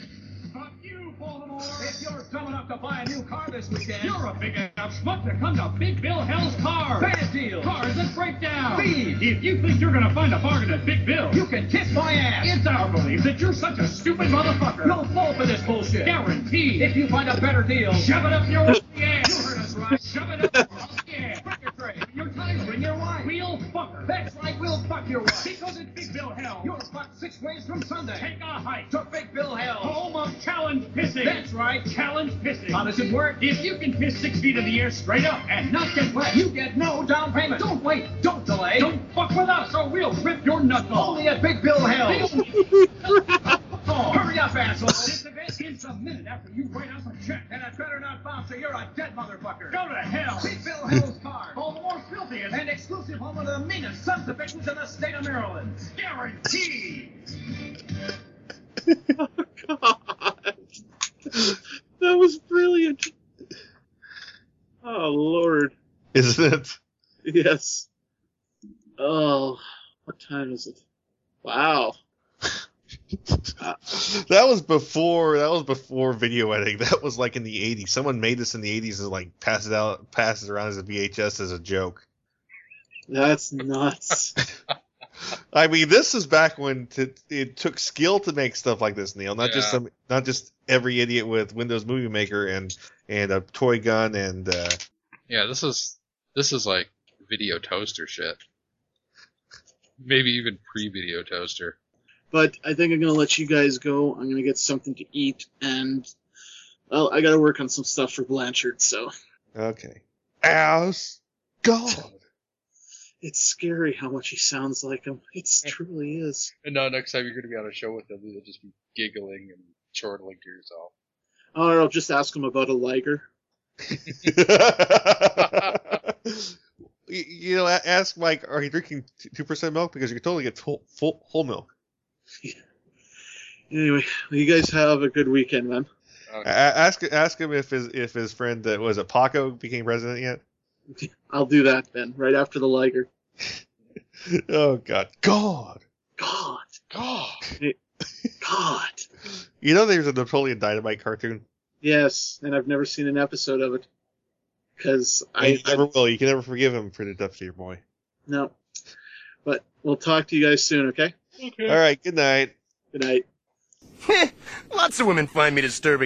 Fuck you, Baltimore! If you're dumb enough to buy a new car this weekend, you're a big enough schmuck to come to Big Bill Hell's Cars. Bad deals, cars that break down, thieves. If you think you're gonna find a bargain at Big Bill, you can kiss my ass. It's our belief that you're such a stupid motherfucker. No fall for this bullshit. Guaranteed. If you find a better deal, shove it up your ass. You heard us right. Shove it up your ass. Record tray. Your tires ring your wife. We'll fuck her. That's right. We'll fuck your wife. Because it's Big Bill Hell. You're fucked 6 ways from Sunday. Take a hike to Big Bill Hell. Home of challenge pissing. That's right. Challenge pissing. How does it work? If you can piss 6 feet in the air straight up and not get wet, you get no down payment. Don't wait. Don't delay. Don't fuck with us or we'll rip your nuts off. Only at Big Bill Hell. Hurry up, asshole. This event ends a minute after you write us a check. And it better not bounce or you're a dead motherfucker. Go to hell. Big Bill Hell's car. Home more filthiest and exclusive home of the meanest sons of bitches in the state of Maryland. Guaranteed. Oh, God. That was brilliant. Oh, Lord. Isn't it? Yes. Oh, what time is it? Wow. That was before video editing. That was like in the 80s. Someone made this in the 80s and like passed it around as a VHS as a joke. That's nuts. I mean, this is back when it took skill to make stuff like this, Neil. Not just every idiot with Windows Movie Maker and a toy gun and. Yeah, this is like video toaster shit. Maybe even pre-video toaster. But I think I'm going to let you guys go. I'm going to get something to eat. And, well, I got to work on some stuff for Blanchard, so. Okay. As God. It's scary how much he sounds like him. It truly is. And now next time you're going to be on a show with him, you'll just be giggling and chortling to yourself. Or I'll just ask him about a liger. You know, ask Mike, are you drinking 2% milk? Because you can totally get whole milk. Yeah. Anyway, you guys have a good weekend, man. Okay. Ask him if his friend was it Paco became president yet. I'll do that then, right after the Liger. Oh God. You know, there's a Napoleon Dynamite cartoon. Yes, and I've never seen an episode of it because I never will. You can never forgive him for the death of your boy. No, but we'll talk to you guys soon. Okay. All right, good night. Good night. Lots of women find me disturbing.